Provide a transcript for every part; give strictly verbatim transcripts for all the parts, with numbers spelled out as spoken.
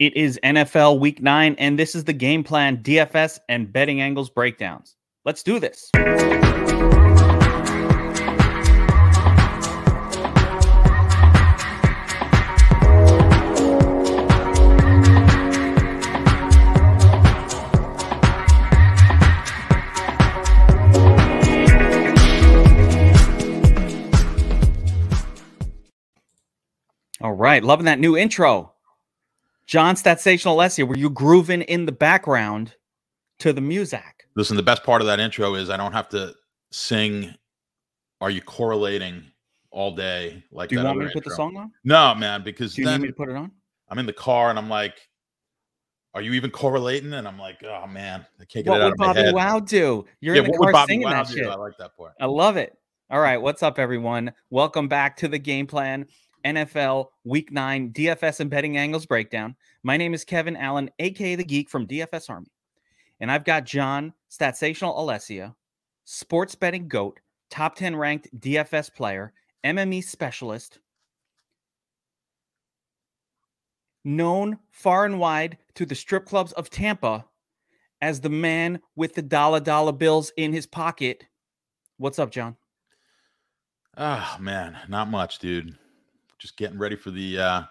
It is N F L Week nine, and this is the Game Plan, D F S, and Betting Angles Breakdowns. Let's do this. All right, loving that new intro. John Statsational-Alessia, were you grooving in the background to the music? Listen, the best part of that intro is I don't have to sing "Are You Correlating" all day like that. Do you that want me to intro. Put the song on? No, man, because Do you then need me to put it on? I'm in the car and I'm like, are you even correlating? And I'm like, oh, man, I can't get what it out of Bobby my head. What would Bobby Wow do? You're yeah, in the car singing Wow that shit. Do? I like that part. I love it. All right, what's up, everyone? Welcome back to the Game Plan, N F L Week nine D F S and Betting Angles Breakdown. My name is Kevin Allen, a k a. The Geek from D F S Army. And I've got John Statsational-Alessia, sports betting goat, top ten ranked D F S player, M M E specialist, known far and wide to the strip clubs of Tampa as the man with the dollar dollar bills in his pocket. What's up, John? Oh, man, not much, dude. Just getting ready for the uh,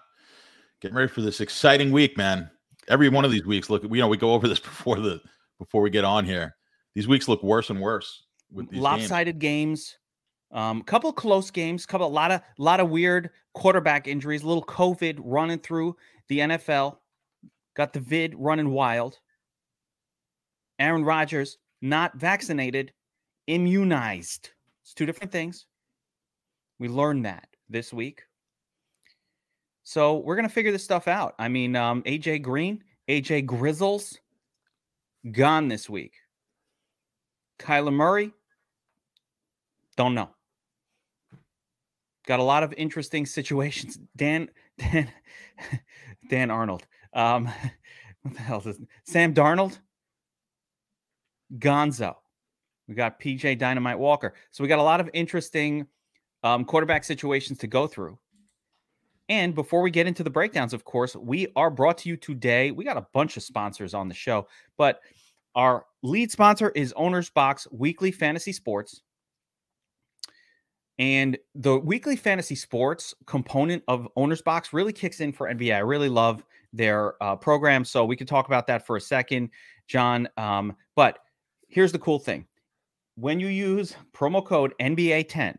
getting ready for this exciting week, man. Every one of these weeks, look, we you know we go over this before the before we get on here. These weeks look worse and worse with these lopsided games. games um, couple close games, couple a lot of lot of weird quarterback injuries, little COVID running through the N F L. Got the vid running wild. Aaron Rodgers not vaccinated, immunized. It's two different things. We learned that this week. So we're going to figure this stuff out. I mean, um, A J Green, A J Grizzles, gone this week. Kyler Murray, don't know. Got a lot of interesting situations. Dan Dan, Dan Arnold. Um, what the hell is this? Sam Darnold, Gonzo. We got P J Dynamite Walker. So we got a lot of interesting um, quarterback situations to go through. And before we get into the breakdowns, of course, we are brought to you today. We got a bunch of sponsors on the show, but our lead sponsor is Owner's Box Weekly Fantasy Sports. And the Weekly Fantasy Sports component of Owner's Box really kicks in for N B A. I really love their uh, program, so we could talk about that for a second, John. Um, but here's the cool thing. When you use promo code N B A ten,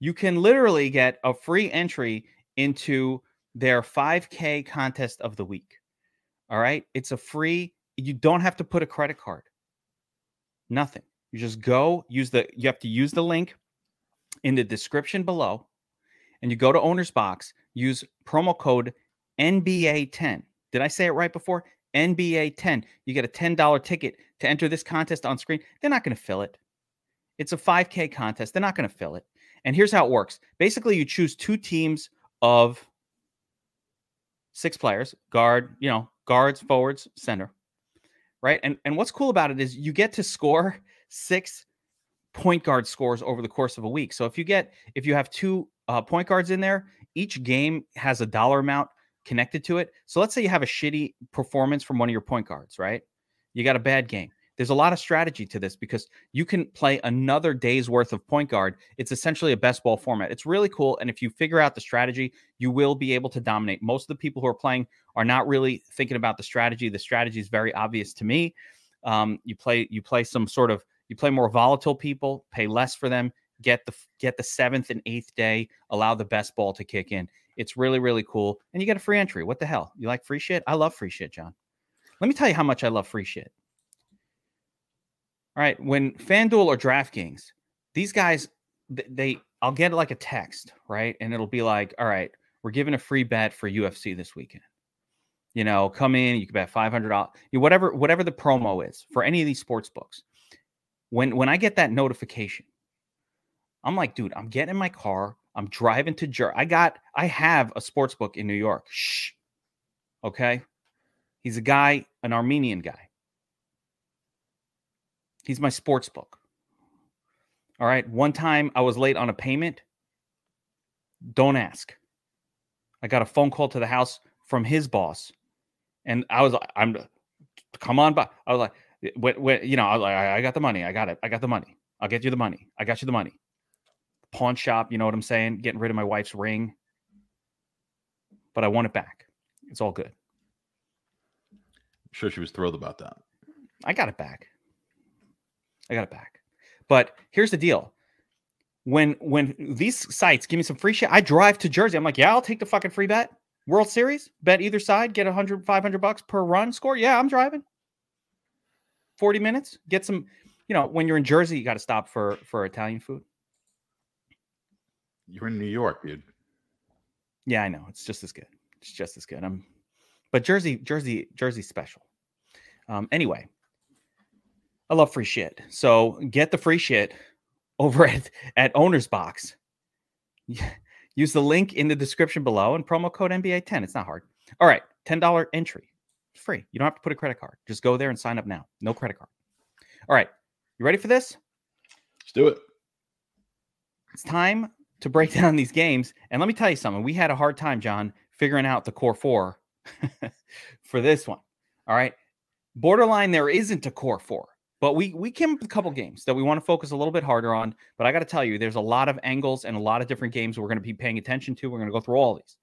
you can literally get a free entry into their five K contest of the week. All right? It's a free, you don't have to put a credit card. Nothing. You just go, use the, you have to use the link in the description below, and you go to Owner's Box, use promo code N B A ten. Did I say it right before? N B A ten. You get a ten dollar ticket to enter this contest on screen. They're not going to fill it. It's a five K contest. They're not going to fill it. And here's how it works. Basically, you choose two teams of six players, guard, you know, guards, forwards, center, right? And and what's cool about it is you get to score six point guard scores over the course of a week. So if you get, if you have two uh, point guards in there, each game has a dollar amount connected to it. So let's say you have a shitty performance from one of your point guards, right? You got a bad game. There's a lot of strategy to this because you can play another day's worth of point guard. It's essentially a best ball format. It's really cool. And if you figure out the strategy, you will be able to dominate. Most of the people who are playing are not really thinking about the strategy. The strategy is very obvious to me. Um, you play, you play some sort of, you play more volatile people, pay less for them, get the, get the seventh and eighth day, allow the best ball to kick in. It's really, really cool. And you get a free entry. What the hell? You like free shit? I love free shit, John. Let me tell you how much I love free shit. All right, when FanDuel or DraftKings, these guys, they, I'll get like a text, right? And it'll be like, all right, we're giving a free bet for U F C this weekend. You know, come in, you can bet five hundred dollars, whatever, whatever the promo is for any of these sports books. When, when I get that notification, I'm like, dude, I'm getting in my car. I'm driving to Jer. I got, I have a sports book in New York. Shh. Okay. He's a guy, an Armenian guy. He's my sports book. All right. One time I was late on a payment. Don't ask. I got a phone call to the house from his boss And I was like, I'm come on by. I was like, wait, wait, you know, I was like, I got the money. I got it. I got the money. I'll get you the money. I got you the money. Pawn shop, you know what I'm saying? Getting rid of my wife's ring. But I want it back. It's all good. I'm sure she was thrilled about that. I got it back. I got it back. But here's the deal. When when these sites give me some free shit, I drive to Jersey. I'm like, yeah, I'll take the fucking free bet. World Series, bet either side, get a hundred, five hundred bucks per run score. Yeah, I'm driving. forty minutes, get some, you know, when you're in Jersey, you got to stop for, for Italian food. You're in New York, dude. Yeah, I know. It's just as good. It's just as good. I'm, but Jersey, Jersey, Jersey special. Um, anyway, I love free shit. So get the free shit over at, at Owner's Box. Yeah. Use the link in the description below and promo code N B A ten. It's not hard. All right, ten dollar entry. It's free. You don't have to put a credit card. Just go there and sign up now. No credit card. All right, you ready for this? Let's do it. It's time to break down these games. And let me tell you something. We had a hard time, John, figuring out the core four for this one. All right, borderline there isn't a core four. But we, we came up with a couple games that we want to focus a little bit harder on. But I got to tell you, there's a lot of angles and a lot of different games we're going to be paying attention to. We're going to go through all these.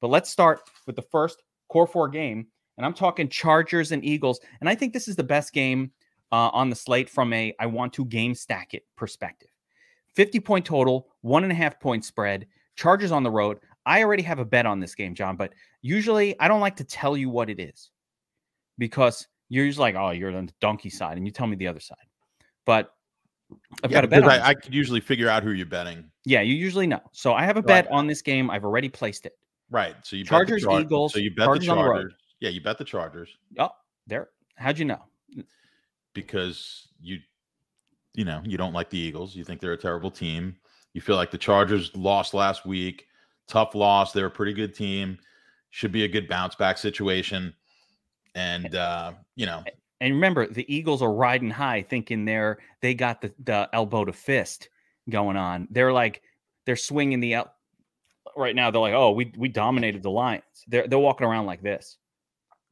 But let's start with the first core four game. And I'm talking Chargers and Eagles. And I think this is the best game uh, on the slate from a I want to game stack it perspective. fifty-point total, one and a half point spread, Chargers on the road. I already have a bet on this game, John. But usually I don't like to tell you what it is because you're just like, oh, you're on the donkey side, and you tell me the other side. But I've yeah, got a bet on I, I could usually figure out who you're betting. Yeah, you usually know. So I have a bet right. on this game. I've already placed it. Right. So you Chargers, bet the Char Eagles. So you bet Chargers the Chargers. The yeah, you bet the Chargers. Oh, there. How'd you know? Because you, you know, you don't like the Eagles. You think they're a terrible team. You feel like the Chargers lost last week. Tough loss. They're a pretty good team. Should be a good bounce back situation. And, uh, you know, and remember, the Eagles are riding high thinking they're they got the, the elbow to fist going on. They're like they're swinging the out right now. They're like, oh, we, we dominated the Lions. They're, they're walking around like this.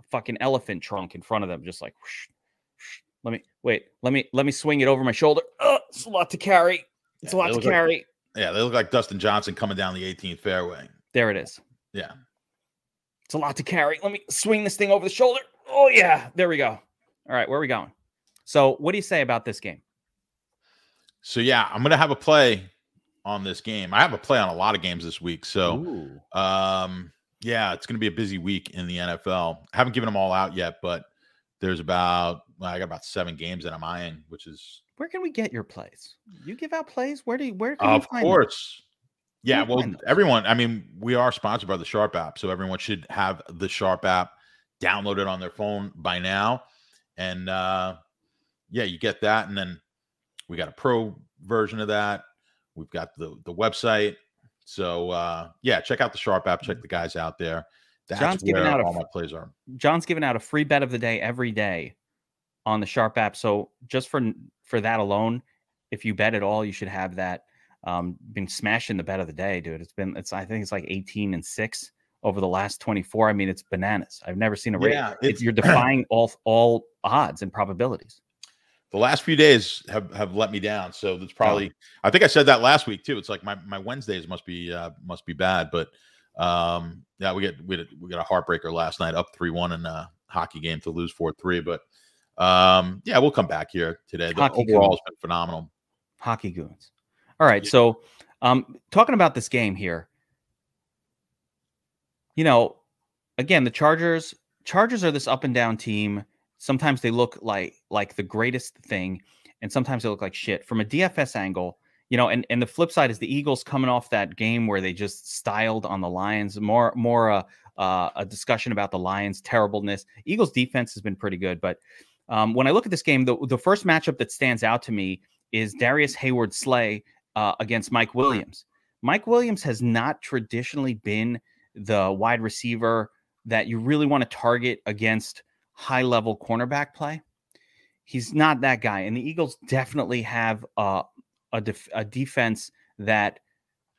A fucking elephant trunk in front of them. Just like, whoosh, whoosh. let me wait. Let me let me swing it over my shoulder. Uh, it's a lot to carry. It's yeah, a lot to carry. Like, yeah, they look like Dustin Johnson coming down the eighteenth fairway. There it is. Yeah. It's a lot to carry. Let me swing this thing over the shoulder. Oh, yeah. There we go. All right. Where are we going? So what do you say about this game? So, yeah, I'm going to have a play on this game. I have a play on a lot of games this week. So, um, yeah, it's going to be a busy week in the N F L. I haven't given them all out yet, but there's about well, I got about seven games that I'm eyeing, which is. Where can we get your plays? You give out plays? Where do you where can you find them? Of course. Yeah, well, everyone, I mean, we are sponsored by the Sharp app, so everyone should have the Sharp app downloaded on their phone by now. And, uh, yeah, you get that, and then we got a pro version of that. We've got the, the website. So, uh, yeah, check out the Sharp app. Check the guys out there. That's John's where giving out all a, my plays are. John's giving out a free bet of the day every day on the Sharp app. So just for, for that alone, if you bet at all, you should have that. Um, been smashing the bet of the day, dude. It's been, it's, I think it's like eighteen and six over the last twenty-four. I mean, it's bananas. I've never seen a rate. Yeah, it's, you're defying all, all odds and probabilities. The last few days have, have let me down. So that's probably, I think I said that last week too. It's like my, my Wednesdays must be, uh, must be bad, but, um, yeah, we get, we, we got a heartbreaker last night up three one in a hockey game to lose four three, but, um, yeah, we'll come back here today. The overall has been phenomenal. Hockey goons. All right, so um, talking about this game here, you know, again, the Chargers, Chargers are this up and down team. Sometimes they look like like the greatest thing, and sometimes they look like shit from a D F S angle, you know. And and the flip side is the Eagles coming off that game where they just styled on the Lions. More more uh, uh, a discussion about the Lions' terribleness. Eagles defense has been pretty good, but um, when I look at this game, the the first matchup that stands out to me is Darius Hayward-Slay. Uh, against Mike Williams. Mike Williams has not traditionally been the wide receiver that you really want to target against high-level cornerback play. He's not that guy, and the Eagles definitely have uh, a, def a defense that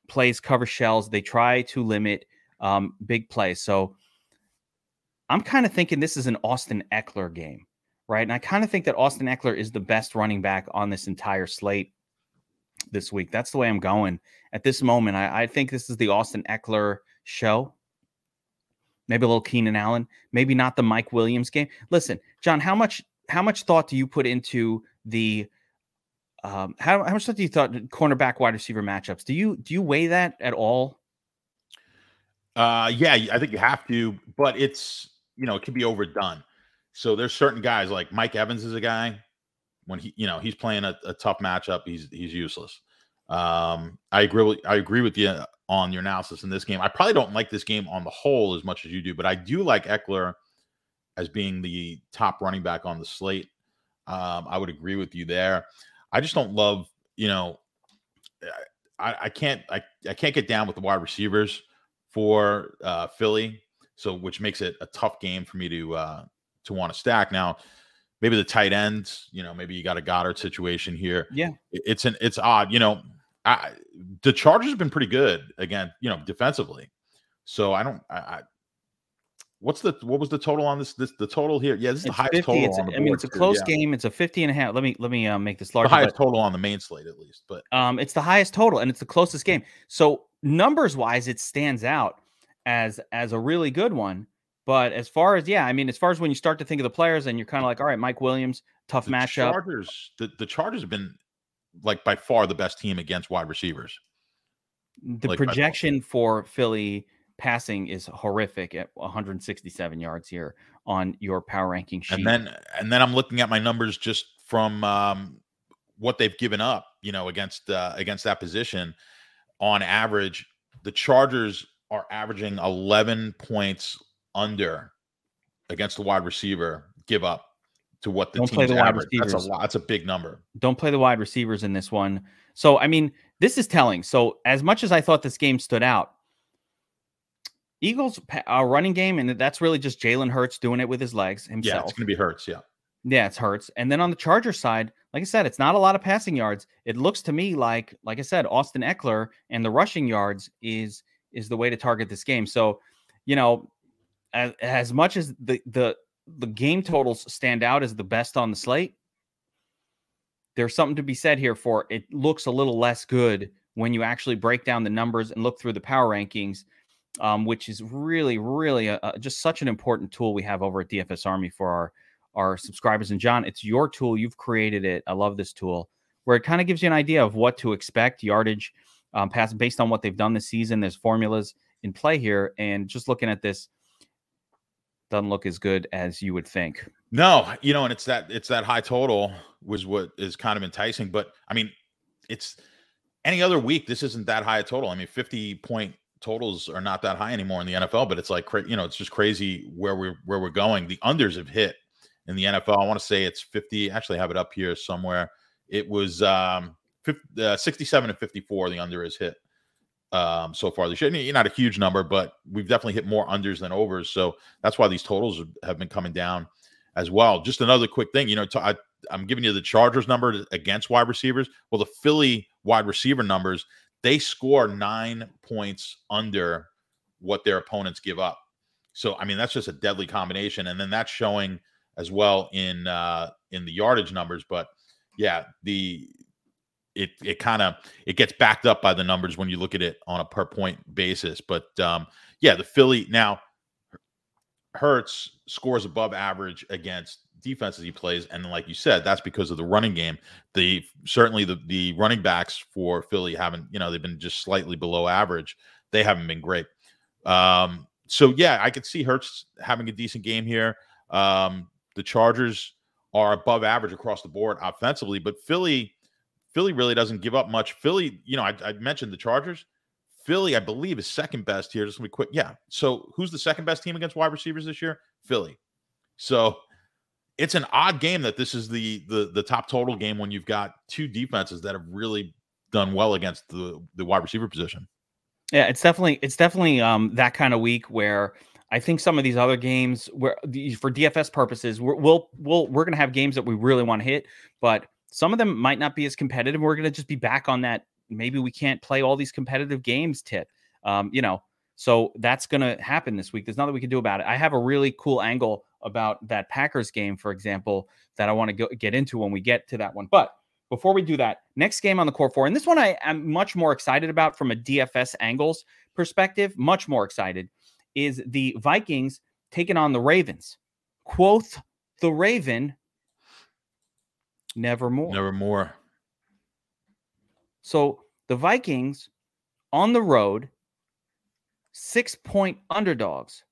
plays cover shells. They try to limit um, big plays. So I'm kind of thinking this is an Austin Eckler game, right? And I kind of think that Austin Eckler is the best running back on this entire slate this week. That's the way I'm going at this moment. I, I think this is the Austin Eckler show. Maybe a little Keenan Allen, maybe not the Mike Williams game. Listen, John, how much how much thought do you put into the um, how, how much thought do you thought cornerback wide receiver matchups? Do you do you weigh that at all? Uh, yeah, I think you have to, but it's you know it can be overdone. So there's certain guys like Mike Evans is a guy when he you know he's playing a, a tough matchup, he's he's useless. Um, I agree. With, I agree with you on your analysis in this game. I probably don't like this game on the whole as much as you do, but I do like Eckler as being the top running back on the slate. Um, I would agree with you there. I just don't love, you know, I, I can't, I, I can't get down with the wide receivers for uh, Philly. So, which makes it a tough game for me to, uh, to want to stack. Now, maybe the tight ends, you know, maybe you got a Goddard situation here. Yeah. It's an, it's odd, you know, I, the Chargers have been pretty good again, you know, defensively. So I don't. I, I what's the what was the total on this? This the total here? Yeah, this is it's the highest fifty. Total. It's, on the I board mean, it's a close too, yeah. game. It's a fifty and a half. Let me let me uh, make this larger. The highest but, total on the main slate, at least. But um, it's the highest total, and it's the closest game. So numbers wise, it stands out as as a really good one. But as far as yeah, I mean, as far as when you start to think of the players, and you're kind of like, all right, Mike Williams, tough the matchup. Chargers, the the Chargers have been. Like by far the best team against wide receivers. The like projection for Philly passing is horrific at one hundred sixty-seven yards here on your power ranking sheet. And then, and then I'm looking at my numbers just from um, what they've given up, you know, against uh, against that position. On average, the Chargers are averaging eleven points under against the wide receiver give up. To what the team's average. That's a lot. That's a big number. Don't play the wide receivers in this one. So, I mean, this is telling. So, as much as I thought this game stood out, Eagles uh, running game, and that's really just Jalen Hurts doing it with his legs himself. Yeah, it's going to be Hurts, yeah. Yeah, it's Hurts. And then on the Charger side, like I said, it's not a lot of passing yards. It looks to me like, like I said, Austin Eckler and the rushing yards is is the way to target this game. So, you know, as, as much as the the the game totals stand out as the best on the slate, there's something to be said here for it looks a little less good when you actually break down the numbers and look through the power rankings, um, which is really, really a, a, just such an important tool we have over at D F S Army for our, our subscribers. And John, it's your tool. You've created it. I love this tool where it kind of gives you an idea of what to expect, yardage, um, pass based on what they've done this season. There's formulas in play here. And just looking at this, doesn't look as good as you would think. No, you know, and it's that it's that high total was what is kind of enticing. But I mean, it's any other week, this isn't that high a total. I mean, fifty point totals are not that high anymore in the N F L, but it's like, you know, it's just crazy where we're where we're going. The unders have hit in the N F L. I want to say it's fifty. Actually, I have it up here somewhere. It was um fifty, uh, sixty-seven and fifty-four. The under is hit um so far this year. You're not a huge number, but we've definitely hit more unders than overs, so that's why these totals have been coming down as well. Just another quick thing, you know, I, I'm giving you the Chargers number against wide receivers. Well, the Philly wide receiver numbers, they score nine points under what their opponents give up. So I mean, that's just a deadly combination, and then that's showing as well in uh in the yardage numbers. But yeah, the It it kind of it gets backed up by the numbers when you look at it on a per point basis. But um, yeah, the Philly now Hurts scores above average against defenses he plays, and like you said, that's because of the running game. The certainly the the running backs for Philly haven't, you know, they've been just slightly below average. They haven't been great. Um, so yeah, I could see Hurts having a decent game here. Um, the Chargers are above average across the board offensively, but Philly. Philly really doesn't give up much. Philly, you know, I, I mentioned the Chargers. Philly, I believe, is second best here. Just gonna be quick. Yeah. So who's the second best team against wide receivers this year? Philly. So it's an odd game that this is the the the top total game when you've got two defenses that have really done well against the the wide receiver position. Yeah, it's definitely it's definitely um, that kind of week where I think some of these other games where for D F S purposes, we're, we'll we'll we're gonna have games that we really want to hit, but some of them might not be as competitive. We're going to just be back on that. Maybe we can't play all these competitive games tip. Um, you know, So that's going to happen this week. There's nothing we can do about it. I have a really cool angle about that Packers game, for example, that I want to get into when we get to that one. But before we do that, next game on the core four, and this one I am much more excited about from a D F S angles perspective, much more excited, is the Vikings taking on the Ravens. Quoth the Raven, nevermore. Nevermore. So the Vikings on the road, six-point underdogs,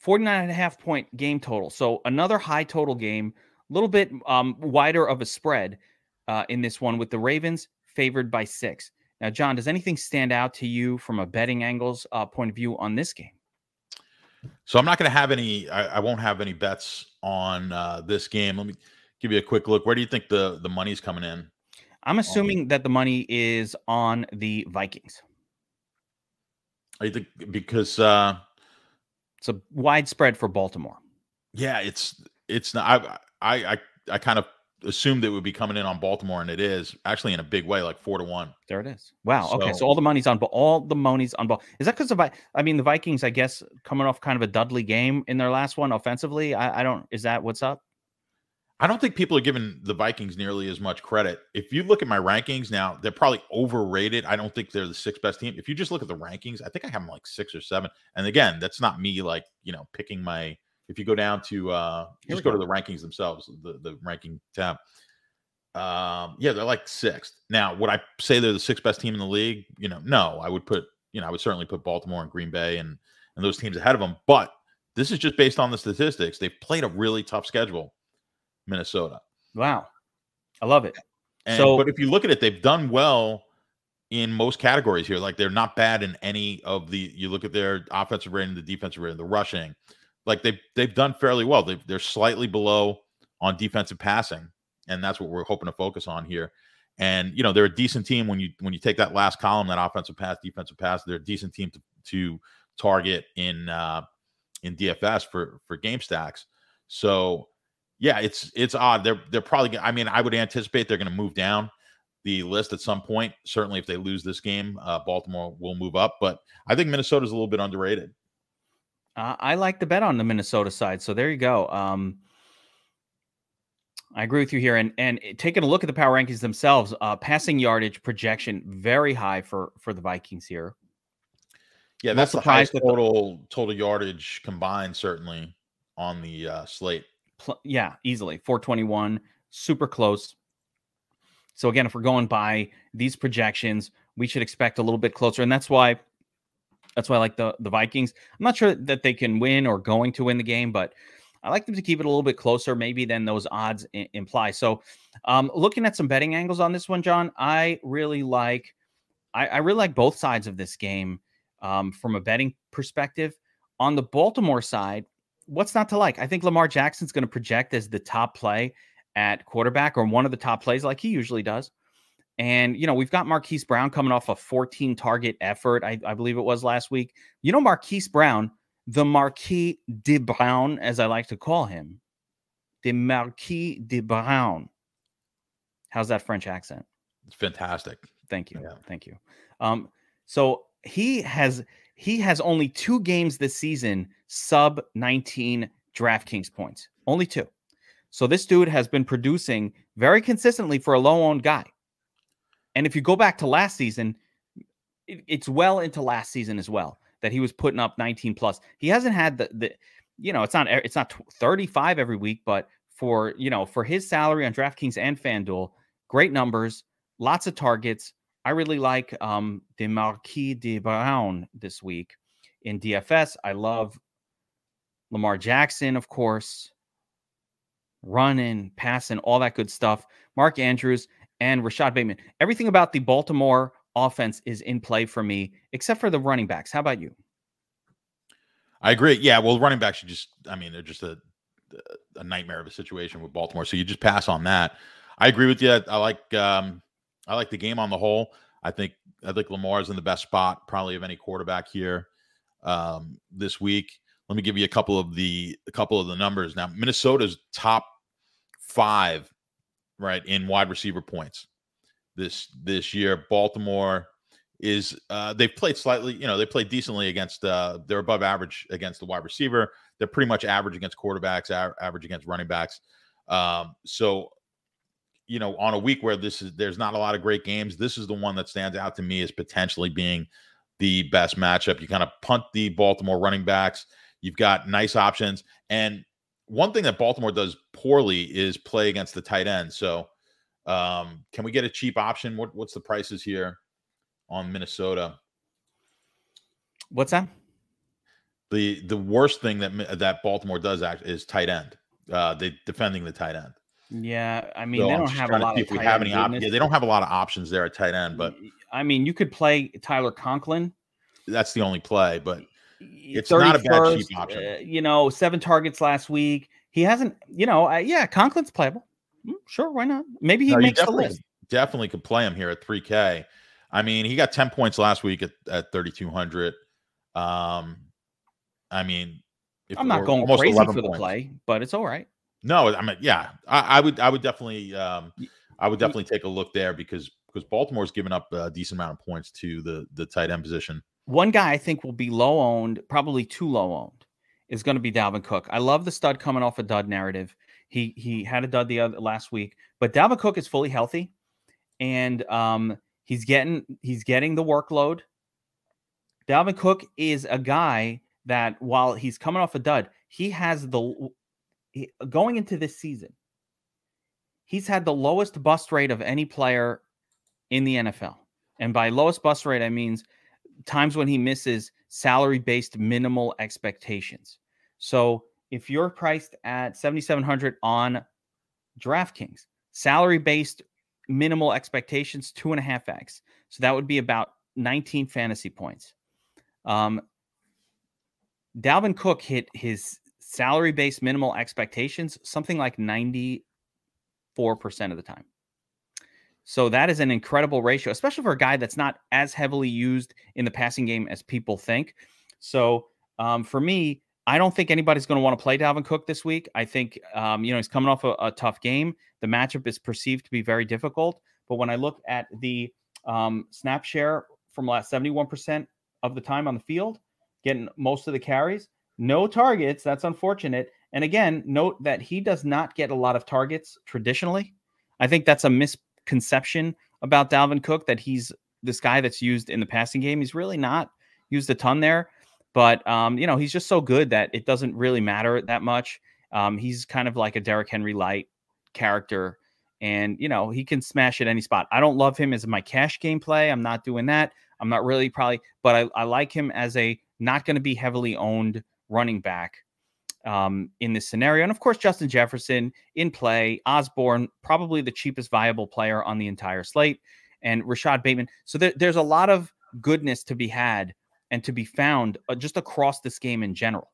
forty-nine and a half point game total. So another high total game, a little bit um, wider of a spread uh, in this one with the Ravens favored by six. Now, John, does anything stand out to you from a betting angles uh, point of view on this game? So I'm not going to have any, I, I won't have any bets on uh, this game. Let me give you a quick look. Where do you think the, the money's coming in? I'm assuming that the money is on the Vikings. I think because uh, it's a widespread for Baltimore. Yeah, it's it's not. I I I kind of assumed it would be coming in on Baltimore, and it is actually in a big way, like four to one. There it is. Wow. So, okay, so all the money's on, but all the money's on ball. Is that because of I? I mean, the Vikings, I guess, coming off kind of a Dudley game in their last one offensively. I, I don't. Is that what's up? I don't think people are giving the Vikings nearly as much credit. If you look at my rankings now, they're probably overrated. I don't think they're the sixth best team. If you just look at the rankings, I think I have them like six or seven. And again, that's not me like, you know, picking my, if you go down to, uh, just go to the rankings themselves, the, the ranking tab. Um, yeah, they're like sixth. Now, would I say they're the sixth best team in the league? You know, no, I would put, you know, I would certainly put Baltimore and Green Bay and, and those teams ahead of them. But this is just based on the statistics. They've played a really tough schedule. Minnesota. Wow. I love it. And, so, but if you look at it, they've done well in most categories here. Like they're not bad in any of the, you look at their offensive rating, the defensive rating, the rushing, like they've, they've done fairly well. They've, they're slightly below on defensive passing. And that's what we're hoping to focus on here. And, you know, they're a decent team. When you, when you take that last column, that offensive pass, defensive pass, they're a decent team to, to target in, uh, in D F S for, for game stacks. So, yeah, it's it's odd. They're they're probably. I mean, I would anticipate they're going to move down the list at some point. Certainly, if they lose this game, uh, Baltimore will move up. But I think Minnesota's a little bit underrated. Uh, I like the bet on the Minnesota side. So there you go. Um, I agree with you here. And and taking a look at the power rankings themselves, uh, passing yardage projection very high for for the Vikings here. Yeah, that's the highest total total yardage combined, certainly on the uh, slate. Yeah, easily four twenty-one, super close. So again, if we're going by these projections, we should expect a little bit closer, and that's why that's why I like the the Vikings. I'm not sure that they can win or going to win the game, but I like them to keep it a little bit closer, maybe than those odds imply. So, um, looking at some betting angles on this one, John, I really like I, I really like both sides of this game um, from a betting perspective. On the Baltimore side, what's not to like? I think Lamar Jackson's going to project as the top play at quarterback, or one of the top plays like he usually does. And, you know, we've got Marquise Brown coming off a fourteen target effort. I, I believe it was last week. You know, Marquise Brown, the Marquis de Brown, as I like to call him, the Marquis de Brown. How's that French accent? It's fantastic. Thank you. Yeah. Thank you. Um, so he has... He has only two games this season, sub nineteen DraftKings points. Only two. So this dude has been producing very consistently for a low-owned guy. And if you go back to last season, it, it's well into last season as well that he was putting up nineteen plus. He hasn't had the, the you know, it's not it's not thirty-five every week, but for, you know, for his salary on DraftKings and FanDuel, great numbers, lots of targets. I really like um, the Marquis de Brown this week in D F S. I love Lamar Jackson, of course, running, passing, all that good stuff. Mark Andrews and Rashad Bateman. Everything about the Baltimore offense is in play for me, except for the running backs. How about you? I agree. Yeah, well, running backs, you just, I mean, they're just a, a nightmare of a situation with Baltimore. So you just pass on that. I agree with you. I like... Um, I like the game on the whole. I think I think Lamar's in the best spot probably of any quarterback here um, this week. Let me give you a couple of the a couple of the numbers. Now, Minnesota's top five, right, in wide receiver points this this year. Baltimore is uh, they've played slightly, you know, they played decently against, uh, they're above average against the wide receiver. They're pretty much average against quarterbacks, average against running backs. Um, so, you know, on a week where this is, there's not a lot of great games, this is the one that stands out to me as potentially being the best matchup. You kind of punt the Baltimore running backs. You've got nice options. And one thing that Baltimore does poorly is play against the tight end. So um, can we get a cheap option? What, what's the prices here on Minnesota? What's that? The the worst thing that that Baltimore does act is tight end. Uh, they defending the tight end. Yeah, I mean, so they don't have a lot of. If we have any options, yeah, they don't have a lot of options there at tight end. But I mean, you could play Tyler Conklin. That's the only play, but it's not a bad cheap option. Uh, you know, seven targets last week. He hasn't. You know, uh, yeah, Conklin's playable. Sure, why not? Maybe he no, makes the list. Definitely could play him here at three K. I mean, he got ten points last week at, at thirty-two hundred. Um, I mean, if I'm not going crazy for the points. play, but it's all right. No, I mean, yeah, I, I would, I would definitely, um, I would definitely take a look there because because Baltimore's given up a decent amount of points to the the tight end position. One guy I think will be low owned, probably too low owned, is going to be Dalvin Cook. I love the stud coming off a dud narrative. He he had a dud the other last week, but Dalvin Cook is fully healthy, and um. He's getting he's getting the workload. Dalvin Cook is a guy that while he's coming off a dud, he has the he, going into this season, he's had the lowest bust rate of any player in the N F L. And by lowest bust rate, I mean times when he misses salary-based minimal expectations. So if you're priced at seventy-seven hundred on DraftKings, salary-based minimal expectations, two and a half X. So that would be about nineteen fantasy points. Um, Dalvin Cook hit his salary-based minimal expectations something like ninety-four percent of the time. So that is an incredible ratio, especially for a guy that's not as heavily used in the passing game as people think. So um, for me, I don't think anybody's going to want to play Dalvin Cook this week. I think, um, you know, he's coming off a, a tough game. The matchup is perceived to be very difficult. But when I look at the um, snap share from last seventy-one percent of the time on the field, getting most of the carries, no targets. That's unfortunate. And again, note that he does not get a lot of targets traditionally. I think that's a misconception about Dalvin Cook, that he's this guy that's used in the passing game. He's really not used a ton there. But, um, you know, he's just so good that it doesn't really matter that much. Um, he's kind of like a Derrick Henry light character. And, you know, he can smash at any spot. I don't love him as my cash game play. I'm not doing that. I'm not really probably. But I, I like him as a not going to be heavily owned running back um, in this scenario. And, of course, Justin Jefferson in play. Osborne, probably the cheapest viable player on the entire slate. And Rashad Bateman. So there, there's a lot of goodness to be had and to be found just across this game in general.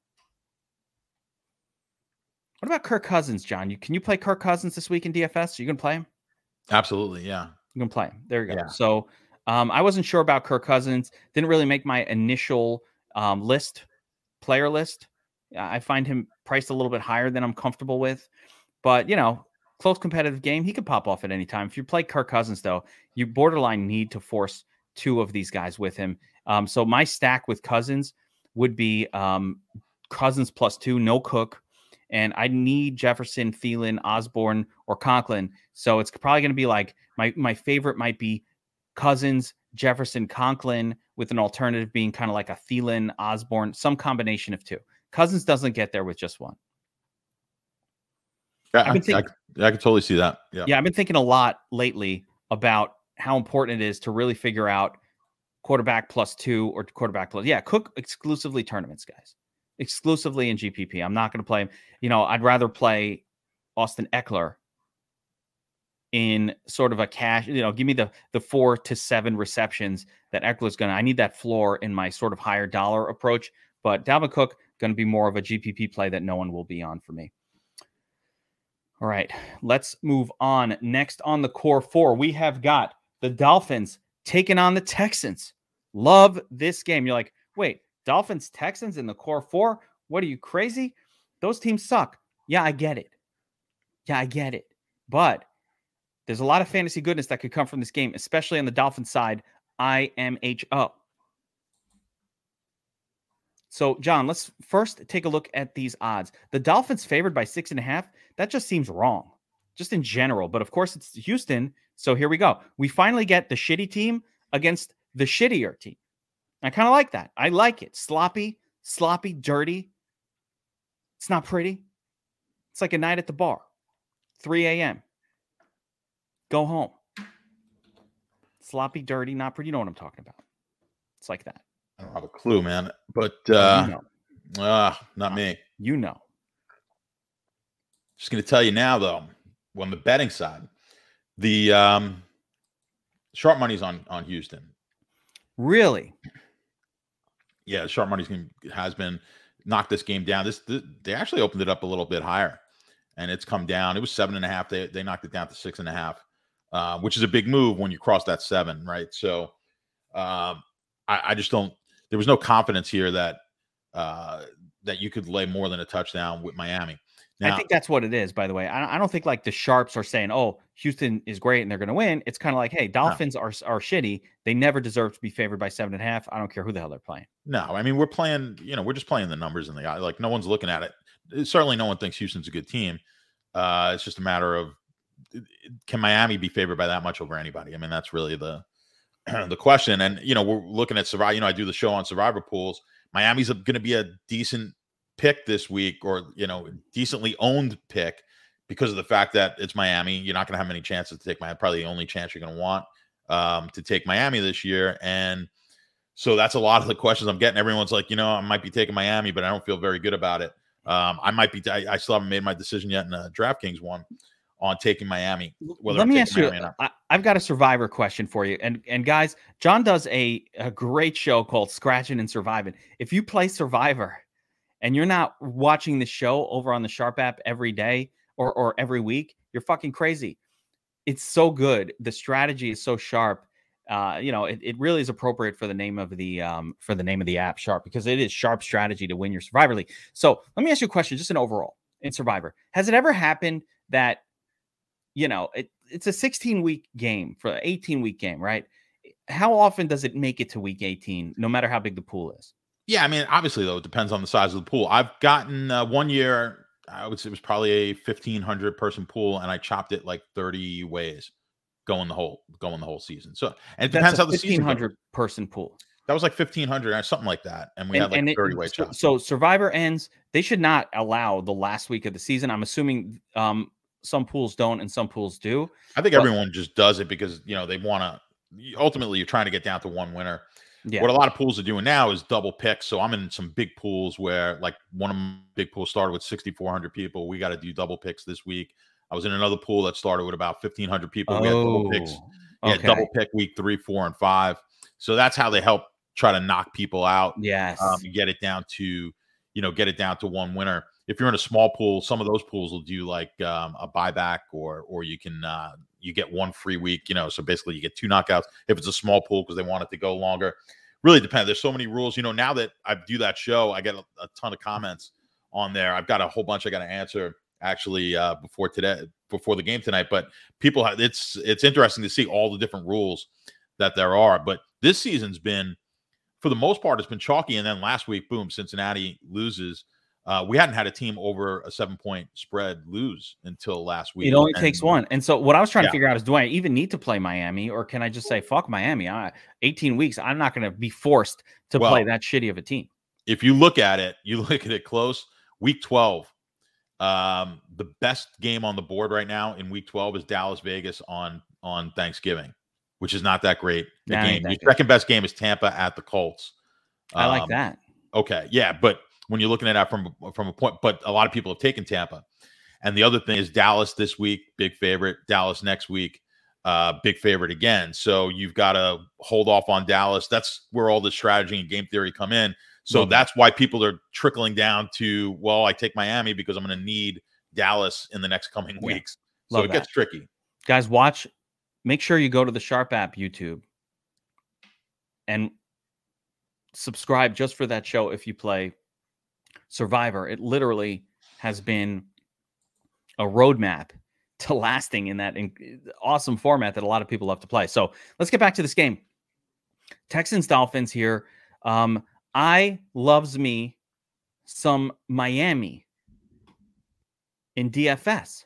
What about Kirk Cousins, John? You, can you play Kirk Cousins this week in D F S? Are you going to play him? Absolutely, yeah. You can play him. There you go. Yeah. So um, I wasn't sure about Kirk Cousins. Didn't really make my initial um, list, player list. I find him priced a little bit higher than I'm comfortable with. But, you know, close competitive game, he could pop off at any time. If you play Kirk Cousins, though, you borderline need to force two of these guys with him. Um, so my stack with Cousins would be um, Cousins plus two, no Cook. And I need Jefferson, Thielen, Osborne, or Conklin. So it's probably going to be like my, my favorite might be Cousins, Jefferson, Conklin, with an alternative being kind of like a Thielen, Osborne, some combination of two. Cousins doesn't get there with just one. Yeah, I, I, I, I could totally see that. Yeah. yeah, I've been thinking a lot lately about how important it is to really figure out quarterback plus two or quarterback plus. Yeah, Cook exclusively tournaments, guys. Exclusively in G P P. I'm not going to play him. You know, I'd rather play Austin Eckler in sort of a cash, you know, give me the the four to seven receptions that Eckler's going to. I need that floor in my sort of higher dollar approach. But Dalvin Cook going to be more of a G P P play that no one will be on for me. All right, let's move on. Next on the core four, we have got the Dolphins taking on the Texans. Love this game. You're like, wait, Dolphins, Texans in the core four? What are you, crazy? Those teams suck. Yeah, I get it. Yeah, I get it. But there's a lot of fantasy goodness that could come from this game, especially on the Dolphins side I M H O. So, John, let's first take a look at these odds. The Dolphins favored by six and a half. That just seems wrong, just in general. But, of course, it's Houston, so here we go. We finally get the shitty team against the shittier team. I kind of like that. I like it. Sloppy, sloppy, dirty. It's not pretty. It's like a night at the bar, three a m Go home. Sloppy, dirty, not pretty. You know what I'm talking about. It's like that. I don't have a clue, man. But uh, you know. uh not me. You know. Just gonna tell you now, though, on the betting side, the um, sharp money's on on Houston. Really? Yeah, sharp money's gonna, has been knocked this game down. This, this they actually opened it up a little bit higher, and it's come down. It was seven and a half. They they knocked it down to six and a half, uh, which is a big move when you cross that seven, right? So, um, I, I just don't. There was no confidence here that uh, that you could lay more than a touchdown with Miami. Now, I think that's what it is, by the way. I, I don't think like the sharps are saying, oh, Houston is great and they're going to win. It's kind of like, hey, Dolphins no. are are shitty. They never deserve to be favored by seven and a half. I don't care who the hell they're playing. No, I mean, we're playing, you know, we're just playing the numbers in the eye. Like, no one's looking at it. Certainly no one thinks Houston's a good team. Uh, it's just a matter of, can Miami be favored by that much over anybody? I mean, that's really the the question. And, you know, we're looking at Survivor. You know, I do the show on Survivor Pools. Miami's going to be a decent pick this week, or, you know, decently owned pick, because of the fact that it's Miami. You're not going to have many chances to take Miami. Probably the only chance you're going to want um, to take Miami this year. And so that's a lot of the questions I'm getting. Everyone's like, you know, I might be taking Miami, but I don't feel very good about it. Um, I might be, I, I still haven't made my decision yet in a DraftKings one on taking Miami. Let me ask you, I, I've got a Survivor question for you. And and guys, John does a, a great show called Scratching and Surviving. If you play Survivor and you're not watching the show over on the Sharp app every day or, or every week, you're fucking crazy. It's so good. The strategy is so sharp. Uh, you know, it, it really is appropriate for the name of the um, for the name of the app, Sharp, because it is sharp strategy to win your Survivor League. So let me ask you a question, just an overall in Survivor. Has it ever happened that, you know, it, it's a sixteen week game for an eighteen week game, right? How often does it make it to week eighteen, no matter how big the pool is? Yeah, I mean, obviously, though, it depends on the size of the pool. I've gotten uh, one year, I would say it was probably a fifteen hundred person pool, and I chopped it like thirty ways going the whole going the whole season. So, and it depends how the season goes. fifteen hundred person pool. That was like fifteen hundred or something like that, and we and, had like thirty-way chop. So, so Survivor ends. They should not allow the last week of the season. I'm assuming um, some pools don't and some pools do. I think but, everyone just does it because, you know, they want to – ultimately, you're trying to get down to one winner. Yeah. What a lot of pools are doing now is double picks. So I'm in some big pools where, like, one of my big pools started with sixty-four hundred people. We got to do double picks this week. I was in another pool that started with about fifteen hundred people. Oh, we had double picks. We okay. had double pick week three, four, and five. So that's how they help try to knock people out. Yes. Um, get it down to, you know, get it down to one winner. If you're in a small pool, some of those pools will do like um, a buyback, or or you can uh, you get one free week, you know. So basically, you get two knockouts if it's a small pool because they want it to go longer. Really depends. There's so many rules, you know. Now that I do that show, I get a, a ton of comments on there. I've got a whole bunch I got to answer actually uh, before today, before the game tonight. But people, have, it's it's interesting to see all the different rules that there are. But this season's been, for the most part, it's been chalky. And then last week, boom, Cincinnati loses. Uh, we hadn't had a team over a seven-point spread lose until last week. It only and, takes one. And so what I was trying yeah. to figure out is, do I even need to play Miami, or can I just say, fuck Miami? I, eighteen weeks, I'm not going to be forced to well, play that shitty of a team. If you look at it, you look at it close, week twelve, um, the best game on the board right now in week twelve is Dallas-Vegas on, on Thanksgiving, which is not that great. The nah, game. That second-best game is Tampa at the Colts. Um, I like that. Okay, yeah, but when you're looking at that from, from a point, but a lot of people have taken Tampa. And the other thing is Dallas this week, big favorite. Dallas next week, uh, big favorite again. So you've got to hold off on Dallas. That's where all the strategy and game theory come in. So mm-hmm. that's why people are trickling down to, well, I take Miami because I'm going to need Dallas in the next coming yeah. weeks. So Love it that. gets tricky. Guys, watch. Make sure you go to the Sharp app YouTube and subscribe just for that show if you play Survivor. It literally has been a roadmap to lasting in that in awesome format that a lot of people love to play. So let's get back to this game. Texans Dolphins here. Um, I loves me some Miami in D F S.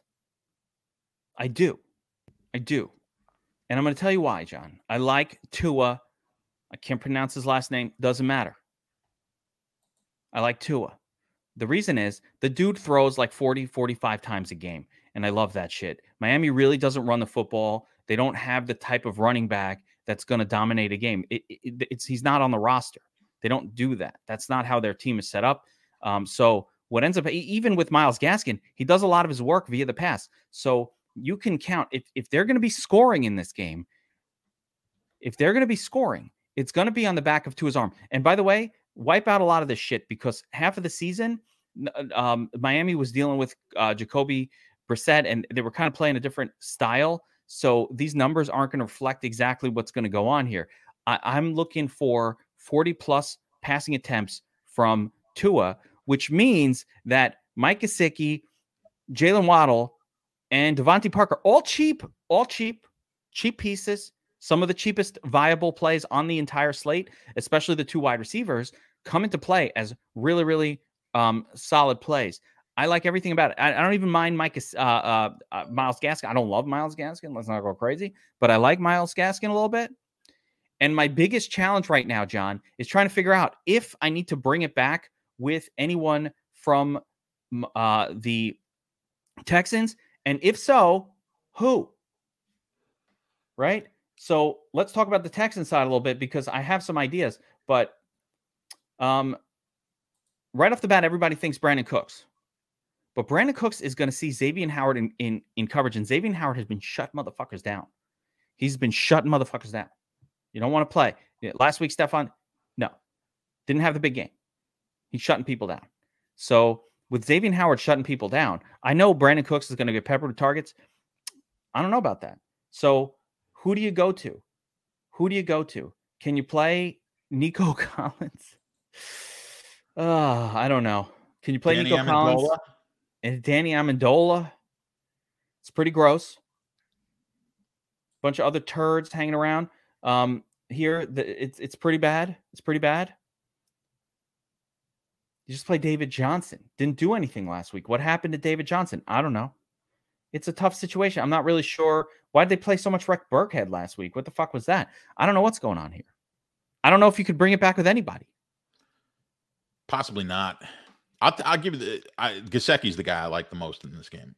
I do. I do. And I'm going to tell you why, John. I like Tua. I can't pronounce his last name. Doesn't matter. I like Tua. The reason is the dude throws like forty, forty-five times a game. And I love that shit. Miami really doesn't run the football. They don't have the type of running back that's going to dominate a game. It, it, it's he's not on the roster. They don't do that. That's not how their team is set up. Um, so what ends up, even with Miles Gaskin, he does a lot of his work via the pass. So you can count if, if they're going to be scoring in this game, if they're going to be scoring, it's going to be on the back of Tua's arm. And by the way, wipe out a lot of this shit because half of the season, um, Miami was dealing with uh, Jacoby Brissett, and they were kind of playing a different style. So these numbers aren't going to reflect exactly what's going to go on here. I, I'm looking for forty plus passing attempts from Tua, which means that Mike Gesicki, Jalen Waddle, and Devontae Parker, all cheap, all cheap, cheap pieces. Some of the cheapest viable plays on the entire slate, especially the two wide receivers, come into play as really, really um, solid plays. I like everything about it. I, I don't even mind Mike, uh, uh, uh, Miles Gaskin. I don't love Miles Gaskin. Let's not go crazy. But I like Miles Gaskin a little bit. And my biggest challenge right now, John, is trying to figure out if I need to bring it back with anyone from uh, the Texans. And if so, who? Right? So let's talk about the Texans side a little bit because I have some ideas. But um, right off the bat, everybody thinks Brandon Cooks. But Brandon Cooks is going to see Xavien Howard in, in, in coverage. And Xavien Howard has been shut motherfuckers down. He's been shutting motherfuckers down. You don't want to play. Last week, Stefan, no. Didn't have the big game. He's shutting people down. So with Xavien Howard shutting people down, I know Brandon Cooks is going to get peppered with targets. I don't know about that. So who do you go to? Who do you go to? Can you play Nico Collins? Uh, I don't know. Can you play Danny Nico Amendola? Collins? And Danny Amendola? It's pretty gross. Bunch of other turds hanging around. Um, here, the, it's it's pretty bad. It's pretty bad. You just play David Johnson. Didn't do anything last week. What happened to David Johnson? I don't know. It's a tough situation. I'm not really sure. Why did they play so much Rex Burkhead last week? What the fuck was that? I don't know what's going on here. I don't know if you could bring it back with anybody. Possibly not. I'll, I'll give you the I, Gesicki's the guy I like the most in this game.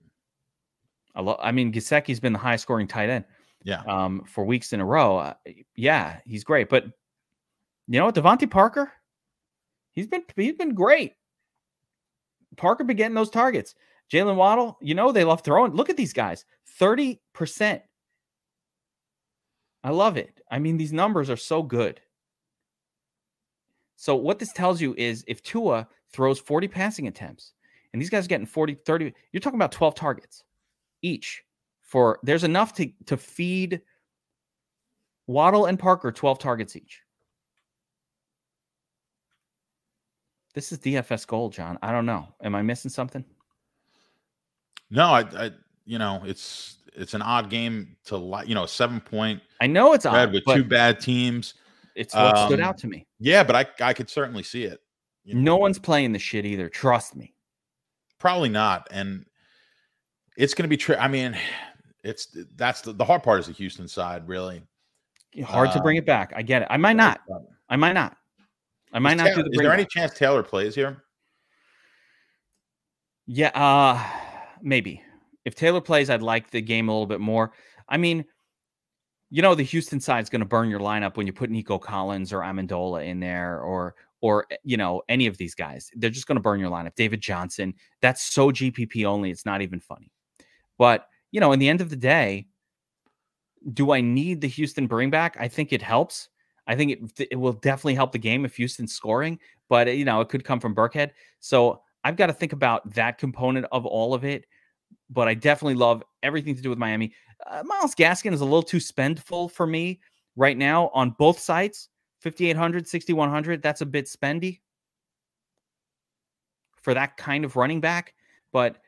I love. I mean, Gesicki's been the highest scoring tight end. Yeah. Um, for weeks in a row. Uh, yeah, he's great. But you know what, Devontae Parker, he's been he's been great. Parker been getting those targets. Jalen Waddle, you know, they love throwing. Look at these guys, thirty percent. I love it. I mean, these numbers are so good. So what this tells you is if Tua throws forty passing attempts and these guys are getting forty, thirty, you're talking about twelve targets each for there's enough to, to feed Waddle and Parker twelve targets each. This is D F S gold, John. I don't know. Am I missing something? No, I, I, you know, it's it's an odd game to like, you know, seven point. I know it's odd with two bad teams. It's what um, stood out to me. Yeah, but I I could certainly see it. You know? No one's playing the shit either. Trust me. Probably not, and it's going to be true. I mean, it's that's the, the hard part is the Houston side really. Hard uh, to bring it back. I get it. I might not. I might not. I might not Taylor, do the. Is there back. Any chance Taylor plays here? Yeah. Uh, Maybe if Taylor plays, I'd like the game a little bit more. I mean, you know, the Houston side's going to burn your lineup when you put Nico Collins or Amendola in there or, or, you know, any of these guys, they're just going to burn your lineup. David Johnson, that's so G P P only. It's not even funny, but you know, in the end of the day, do I need the Houston bring back? I think it helps. I think it, it will definitely help the game if Houston's scoring, but you know, it could come from Burkhead. So I've got to think about that component of all of it, but I definitely love everything to do with Miami. Uh, Miles Gaskin is a little too spendful for me right now on both sites, fifty-eight hundred, sixty-one hundred. That's a bit spendy for that kind of running back. But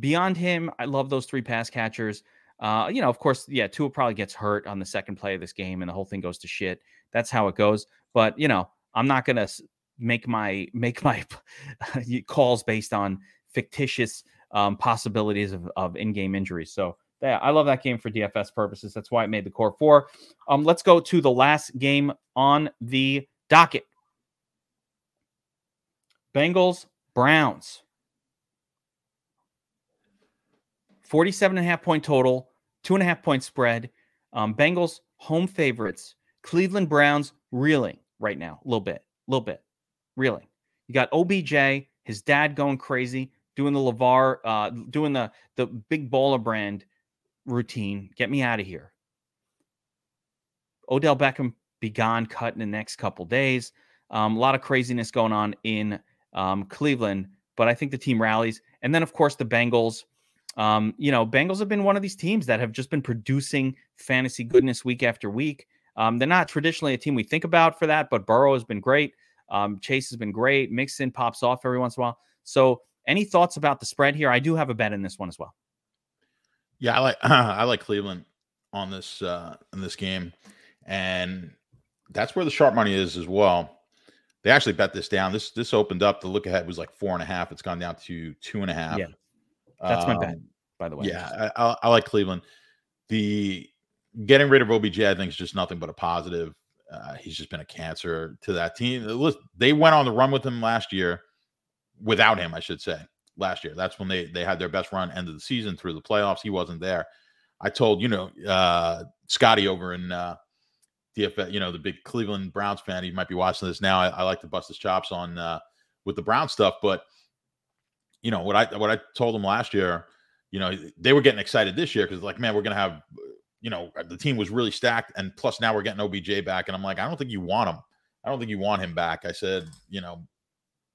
beyond him, I love those three pass catchers. Uh, you know, of course, yeah, Tua probably gets hurt on the second play of this game and the whole thing goes to shit. That's how it goes. But, you know, I'm not going to make my make my calls based on fictitious um, possibilities of, of in-game injuries. So, yeah, I love that game for D F S purposes. That's why it made the core four. Um, let's go to the last game on the docket. Bengals, Browns. forty-seven and a half point total, two and a half point spread. Um, Bengals home favorites. Cleveland Browns reeling right now, a little bit, a little bit, reeling. You got O B J, his dad going crazy, doing the LeVar, uh, doing the the big baller brand routine. Get me out of here. Odell Beckham be gone, cut in the next couple days. Um, a lot of craziness going on in um, Cleveland, but I think the team rallies. And then, of course, the Bengals. Um, you know, Bengals have been one of these teams that have just been producing fantasy goodness week after week. Um, they're not traditionally a team we think about for that, but Burrow has been great. Um, Chase has been great. Mixon pops off every once in a while. So any thoughts about the spread here? I do have a bet in this one as well. Yeah, I like uh, I like Cleveland on this uh, in this game. And that's where the sharp money is as well. They actually bet this down. This this opened up. The look ahead was like four and a half. It's gone down to two and a half. Yeah. That's my bet, um, by the way. Yeah, I, I like Cleveland. The getting rid of O B J, I think, is just nothing but a positive. Uh, he's just been a cancer to that team. Listen, they went on the run with him last year, without him, I should say, last year. That's when they, they had their best run end of the season through the playoffs. He wasn't there. I told, you know, uh, Scotty over in uh, D F S, you know, the big Cleveland Browns fan. He might be watching this now. I, I like to bust his chops on uh, with the Browns stuff, but you know, what I what I told them last year, you know, they were getting excited this year because, like, man, we're going to have, you know, the team was really stacked. And plus now we're getting O B J back. And I'm like, I don't think you want him. I don't think you want him back. I said, you know,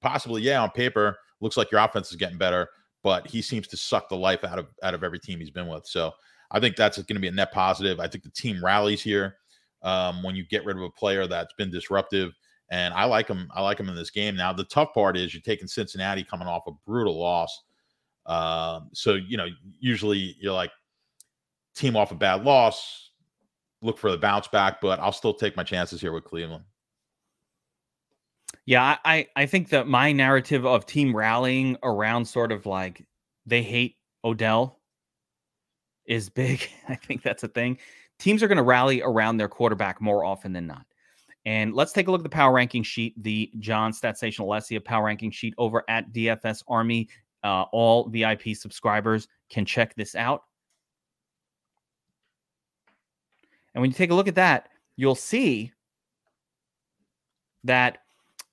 possibly, yeah, on paper, looks like your offense is getting better. But he seems to suck the life out of out of every team he's been with. So I think that's going to be a net positive. I think the team rallies here um, when you get rid of a player that's been disruptive. And I like him. I like him in this game. Now, the tough part is you're taking Cincinnati coming off a brutal loss. Um, so, you know, usually you're like, team off a bad loss, look for the bounce back, but I'll still take my chances here with Cleveland. Yeah, I, I think that my narrative of team rallying around sort of like they hate Odell is big. I think that's a thing. Teams are going to rally around their quarterback more often than not. And let's take a look at the power ranking sheet, the John Statsational-Alessia power ranking sheet over at D F S Army. Uh, all V I P subscribers can check this out. And when you take a look at that, you'll see that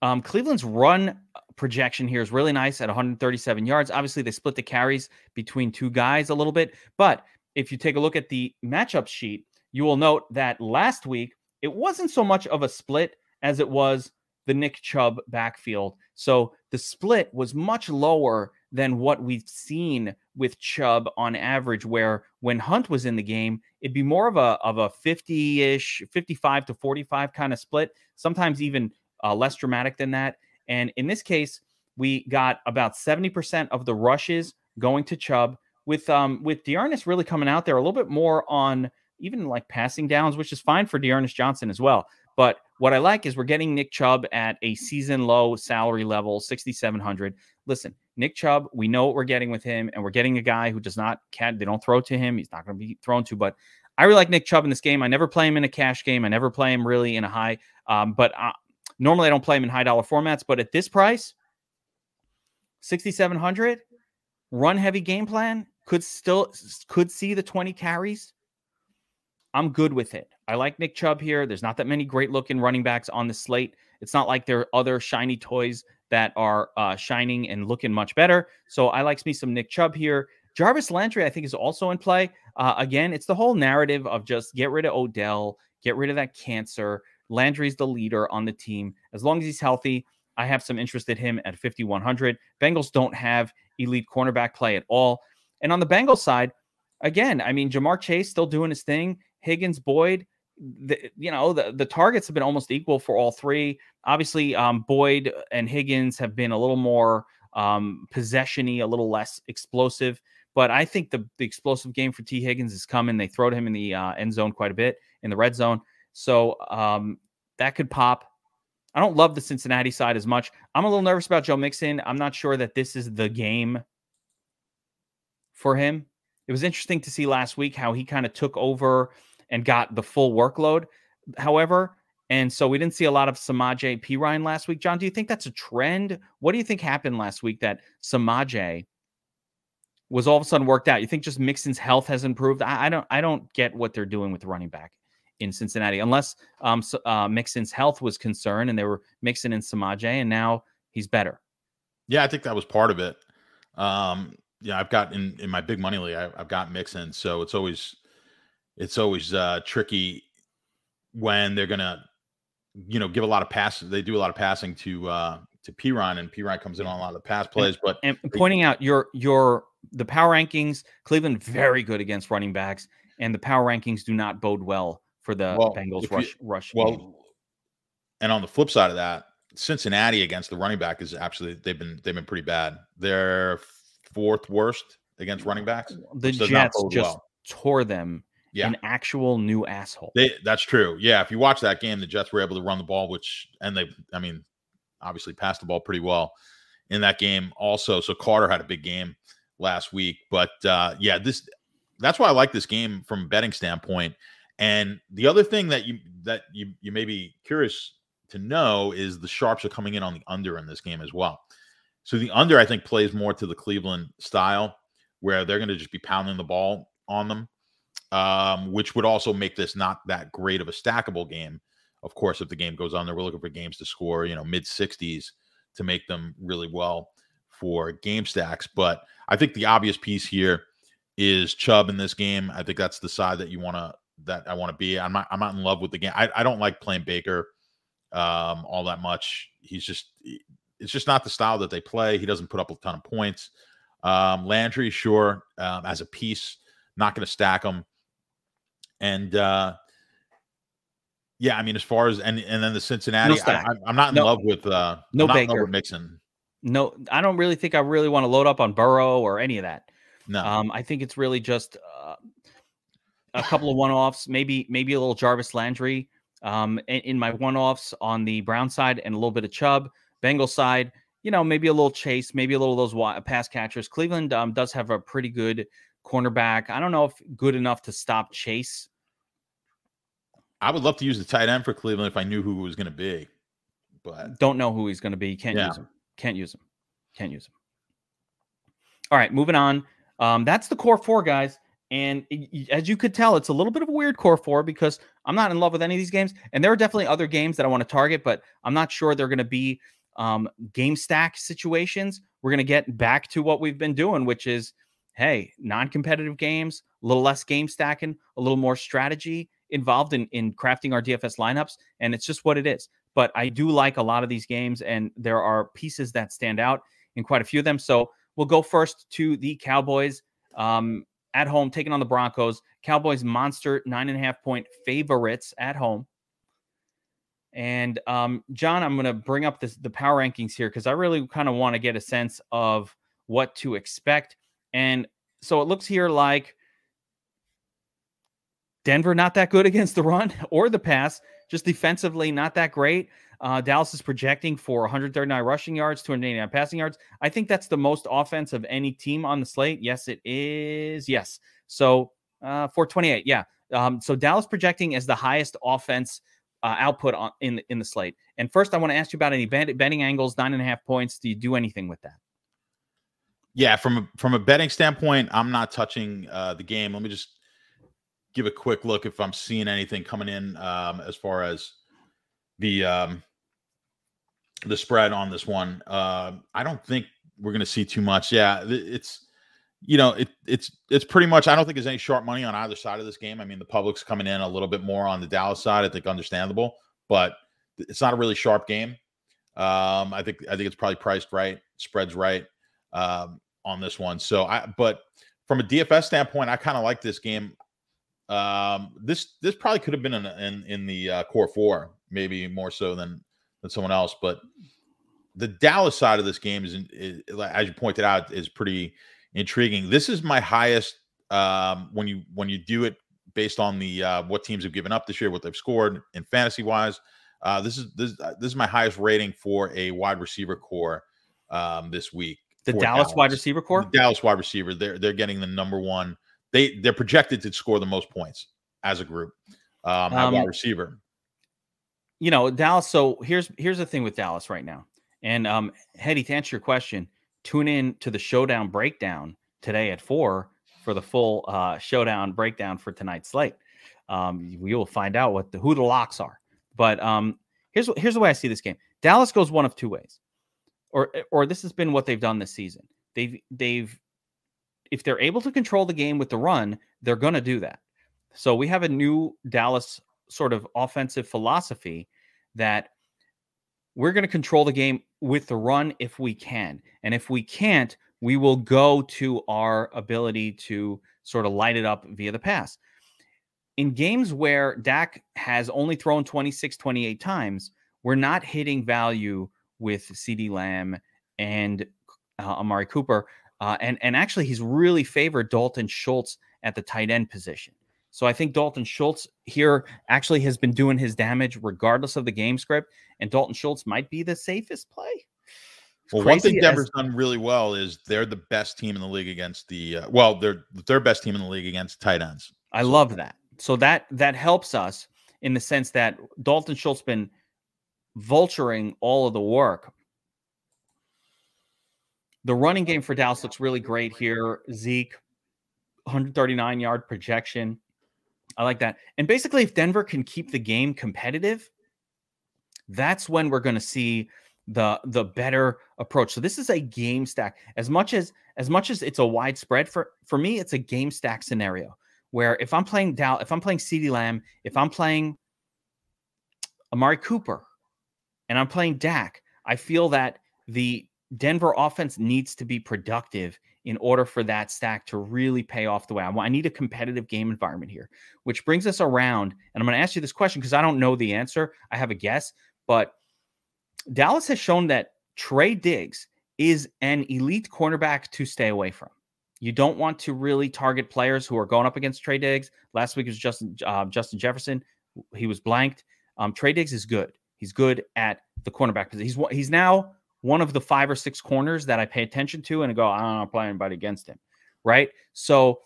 um, Cleveland's run projection here is really nice at one hundred thirty-seven yards. Obviously, they split the carries between two guys a little bit. But if you take a look at the matchup sheet, you will note that last week, it wasn't so much of a split as it was the Nick Chubb backfield. So the split was much lower than what we've seen with Chubb on average, where when Hunt was in the game, it'd be more of a of a fifty-ish, fifty-five to forty-five kind of split, sometimes even uh, less dramatic than that. And in this case, we got about seventy percent of the rushes going to Chubb, with um, with Dearness really coming out there a little bit more on even like passing downs, which is fine for Dearness Johnson as well. But what I like is we're getting Nick Chubb at a season low salary level, sixty-seven hundred. Listen, Nick Chubb, we know what we're getting with him, and we're getting a guy who does not, they don't throw to him. He's not going to be thrown to, but I really like Nick Chubb in this game. I never play him in a cash game. I never play him really in a high, um, but I, normally I don't play him in high dollar formats, but at this price, sixty-seven hundred, run heavy game plan, could still, could see the twenty carries. I'm good with it. I like Nick Chubb here. There's not that many great-looking running backs on the slate. It's not like there are other shiny toys that are uh, shining and looking much better. So I like me some Nick Chubb here. Jarvis Landry, I think, is also in play. Uh, again, it's the whole narrative of just get rid of Odell, get rid of that cancer. Landry's the leader on the team. As long as he's healthy, I have some interest in him at fifty-one hundred. Bengals don't have elite cornerback play at all. And on the Bengals side, again, I mean, Jamar Chase still doing his thing. Higgins, Boyd, the, you know, the, the targets have been almost equal for all three. Obviously, um, Boyd and Higgins have been a little more um, possession-y, a little less explosive. But I think the, the explosive game for T. Higgins is coming. They throw to him in the uh, end zone quite a bit, in the red zone. So um, that could pop. I don't love the Cincinnati side as much. I'm a little nervous about Joe Mixon. I'm not sure that this is the game for him. It was interesting to see last week how he kind of took over and got the full workload, however. And so we didn't see a lot of Samaje Perine last week. John, do you think that's a trend? What do you think happened last week that Samaje was all of a sudden worked out? You think just Mixon's health has improved? I, I don't I don't get what they're doing with running back in Cincinnati, unless um, so, uh, Mixon's health was concerned and they were Mixon and Samaje, and now he's better. Yeah, I think that was part of it. Um, yeah, I've got in, in my big money league, I, I've got Mixon. So it's always, it's always uh, tricky when they're going to, you know, give a lot of passes. They do a lot of passing to uh, to Perine, and Perine comes in on a lot of the pass plays. But and, and pointing out your your the power rankings, Cleveland very good against running backs, and the power rankings do not bode well for the well, Bengals rush you, rush. Well, game. And on the flip side of that, Cincinnati against the running back is absolutely they've been they've been pretty bad. They're fourth worst against running backs. The Jets just well. tore them. Yeah. An actual new asshole. They, that's true. Yeah, if you watch that game, the Jets were able to run the ball, which and they, I mean, obviously passed the ball pretty well in that game also. So Carter had a big game last week, but uh, yeah, this that's why I like this game from a betting standpoint. And the other thing that you that you you may be curious to know is the sharps are coming in on the under in this game as well. So the under I think plays more to the Cleveland style, where they're going to just be pounding the ball on them. Um, which would also make this not that great of a stackable game. Of course, if the game goes under, we're looking for games to score, you know, mid sixties to make them really well for game stacks. But I think the obvious piece here is Chubb in this game. I think that's the side that you want to, that I want to be. I'm not, I'm not in love with the game. I, I don't like playing Baker um, all that much. He's just, it's just not the style that they play. He doesn't put up a ton of points. Um, Landry, sure, um, as a piece, not going to stack him. And, uh, yeah, I mean, as far as, and, and then the Cincinnati, no I, I'm not in no, love with, uh, no Baker Mixon. No, I don't really think I really want to load up on Burrow or any of that. No, um, I think it's really just, uh, a couple of one-offs, maybe, maybe a little Jarvis Landry, um, in, in my one-offs on the Brown side and a little bit of Chubb, Bengal side, you know, maybe a little Chase, maybe a little of those pass catchers. Cleveland, um, does have a pretty good cornerback. I don't know if good enough to stop Chase. I would love to use the tight end for Cleveland if I knew who it was going to be, but don't know who he's going to be. Can't yeah. use him. Can't use him. Can't use him. All right, moving on. Um, that's the core four, guys. And it, as you could tell, it's a little bit of a weird core four because I'm not in love with any of these games. And there are definitely other games that I want to target, but I'm not sure they're going to be um, game stack situations. We're going to get back to what we've been doing, which is, hey, non-competitive games, a little less game stacking, a little more strategy involved in, in crafting our D F S lineups, and it's just what it is. But I do like a lot of these games, and there are pieces that stand out in quite a few of them. So we'll go first to the Cowboys um, at home, taking on the Broncos. Cowboys monster, nine and a half point favorites at home. And um, John, I'm going to bring up this, the power rankings here because I really kind of want to get a sense of what to expect. And so it looks here like Denver not that good against the run or the pass, just defensively not that great. Uh, Dallas is projecting for one hundred thirty-nine rushing yards, two hundred eighty-nine passing yards. I think that's the most offense of any team on the slate. Yes, it is. Yes. So uh, four twenty-eight. Yeah. Um, so Dallas projecting as the highest offense uh, output on, in, in the slate. And first, I want to ask you about any betting angles, nine and a half points. Do you do anything with that? Yeah, from a, from a betting standpoint, I'm not touching uh, the game. Let me just give a quick look if I'm seeing anything coming in um, as far as the um, the spread on this one. Uh, I don't think we're going to see too much. Yeah, it's you know it it's it's pretty much. I don't think there's any sharp money on either side of this game. I mean, the public's coming in a little bit more on the Dallas side. I think understandable, but it's not a really sharp game. Um, I think I think it's probably priced right, spreads right. Um, on this one. So I, but from a D F S standpoint, I kind of like this game. Um, this, this probably could have been in, in, in the uh, core four, maybe more so than, than someone else, but the Dallas side of this game is, is, as you pointed out, is pretty intriguing. This is my highest um, when you when you do it based on the uh, what teams have given up this year, what they've scored in fantasy wise. Uh, this is this uh, this is my highest rating for a wide receiver core um, this week. The Dallas, Dallas wide receiver core. The Dallas wide receiver. They're they're getting the number one. They they're projected to score the most points as a group. Um, um wide receiver. You know, Dallas. So here's here's the thing with Dallas right now. And um, Hedy, to answer your question, tune in to the Showdown Breakdown today at four for the full uh, Showdown Breakdown for tonight's slate. Um, we will find out what the who the locks are. But um, here's here's the way I see this game. Dallas goes one of two ways, or or this has been what they've done this season. They've they've if they're able to control the game with the run, they're going to do that. So we have a new Dallas sort of offensive philosophy that we're going to control the game with the run if we can, and if we can't, we will go to our ability to sort of light it up via the pass. In games where Dak has only thrown twenty-six, twenty-eight times, we're not hitting value with CeeDee Lamb and uh, Amari Cooper. Uh, and, and actually, he's really favored Dalton Schultz at the tight end position. So I think Dalton Schultz here actually has been doing his damage regardless of the game script. And Dalton Schultz might be the safest play. Well, one thing Denver's done really well is they're the best team in the league against the uh, – well, they're their best team in the league against tight ends. I love that. So that that helps us in the sense that Dalton Schultz has been vulturing all of the work. The running game for Dallas looks really great here. Zeke, one thirty-nine yard projection. I like that. And basically, if Denver can keep the game competitive, that's when we're going to see the the better approach. So this is a game stack. As much as as much as it's a wide spread, for for me, it's a game stack scenario. Where if I'm playing Dow, if I'm playing CeeDee Lamb, if I'm playing Amari Cooper, and I'm playing Dak, I feel that the Denver offense needs to be productive in order for that stack to really pay off the way I want. I need a competitive game environment here, which brings us around. And I'm going to ask you this question because I don't know the answer. I have a guess, but Dallas has shown that Trey Diggs is an elite cornerback to stay away from. You don't want to really target players who are going up against Trey Diggs. Last week was Justin, uh, Justin Jefferson. He was blanked. Um, Trey Diggs is good. He's good at the cornerback position. He's, he's now one of the five or six corners that I pay attention to and go, I don't want to play anybody against him, right? So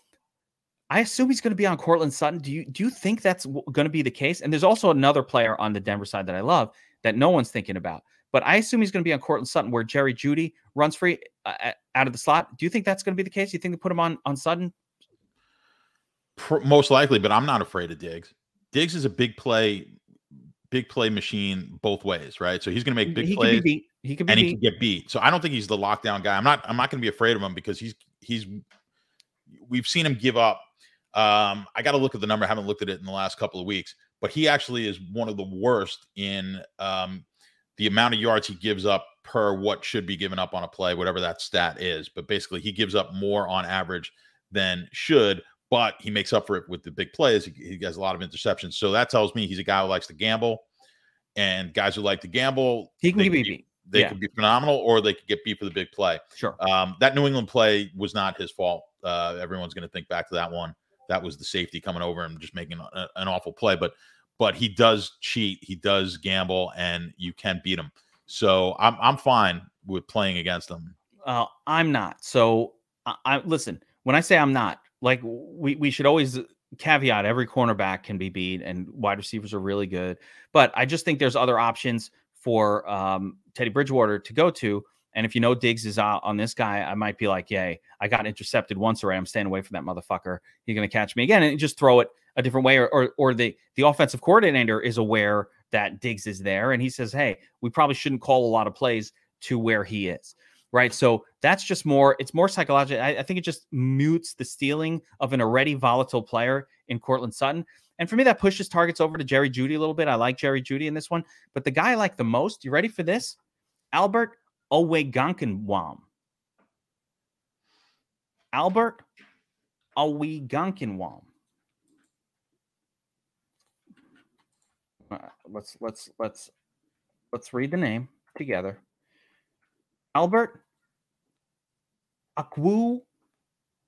I assume he's going to be on Courtland Sutton. Do you, do you think that's going to be the case? And there's also another player on the Denver side that I love that no one's thinking about. But I assume he's going to be on Courtland Sutton where Jerry Jeudy runs free uh, out of the slot. Do you think that's going to be the case? Do you think they put him on, on Sutton? Most likely, but I'm not afraid of Diggs. Diggs is a big play, big play machine both ways, right? So he's going to make big he plays, can be beat. He can be and beat. He can get beat. So I don't think he's the lockdown guy. I'm not. I'm not going to be afraid of him because he's he's. We've seen him give up. Um, I got to look at the number. I haven't looked at it in the last couple of weeks, but he actually is one of the worst in. Um, The amount of yards he gives up per what should be given up on a play, whatever that stat is. But basically, he gives up more on average than should, but he makes up for it with the big plays. He, he has a lot of interceptions. So that tells me he's a guy who likes to gamble. And guys who like to gamble, he can be beat. They yeah. could be phenomenal, or they could get beat for the big play. Sure. Um, that New England play was not his fault. Uh, everyone's going to think back to that one. That was the safety coming over and just making a, an awful play. But But he does cheat, he does gamble, and you can beat him. So I'm I'm fine with playing against him. Uh, I'm not. So I, I listen. When I say I'm not, like we we should always caveat every cornerback can be beat, and wide receivers are really good. But I just think there's other options for um, Teddy Bridgewater to go to. And if you know Diggs is out on this guy, I might be like, yay! I got intercepted once already. I'm staying away from that motherfucker. He's gonna catch me again, and just throw it a different way, or, or or the the offensive coordinator is aware that Diggs is there, and he says, hey, we probably shouldn't call a lot of plays to where he is, right? So that's just more, it's more psychological. I, I think it just mutes the stealing of an already volatile player in Courtland Sutton. And for me, that pushes targets over to Jerry Jeudy a little bit. I like Jerry Jeudy in this one, but the guy I like the most, you ready for this? Albert Okwuegbunam. Albert Okwuegbunam. Let's let's let's let's read the name together. Albert Okwuegbunam.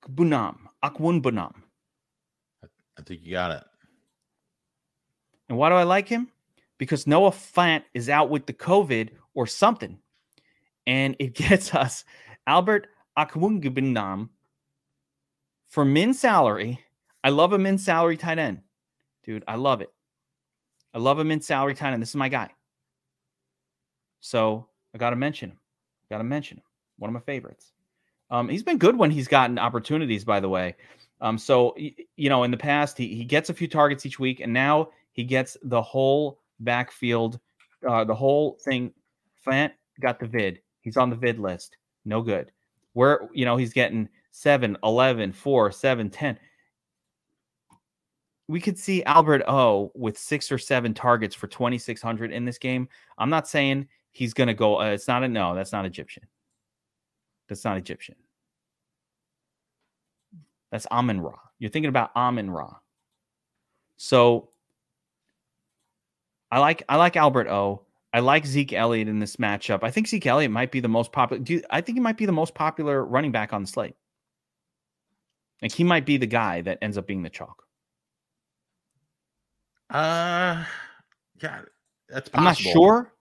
Okwuegbunam. Okwuegbunam. I think you got it. And why do I like him? Because Noah Fant is out with the COVID or something. And it gets us Albert Okwuegbunam for min salary. I love a min salary tight end. Dude, I love it. I love a min salary tight end. This is my guy. So I got to mention him. Got to mention him. One of my favorites. Um, he's been good when he's gotten opportunities, by the way. Um, so, you know, in the past, he, he gets a few targets each week, and now he gets the whole backfield, uh, the whole thing. Fant got the vid. He's on the vid list. No good. Where, you know, he's getting seven, eleven, four, seven, ten. We could see Albert O with six or seven targets for twenty-six hundred in this game. I'm not saying he's going to go. Uh, it's not a no. That's not Egyptian. That's not Egyptian. That's Amun-Ra. You're thinking about Amun-Ra. So I like I like Albert O. I like Zeke Elliott in this matchup. I think Zeke Elliott might be the most popular. Do you, I think he might be the most popular running back on the slate. Like he might be the guy that ends up being the chalk. Uh, yeah, that's possible. I'm not sure.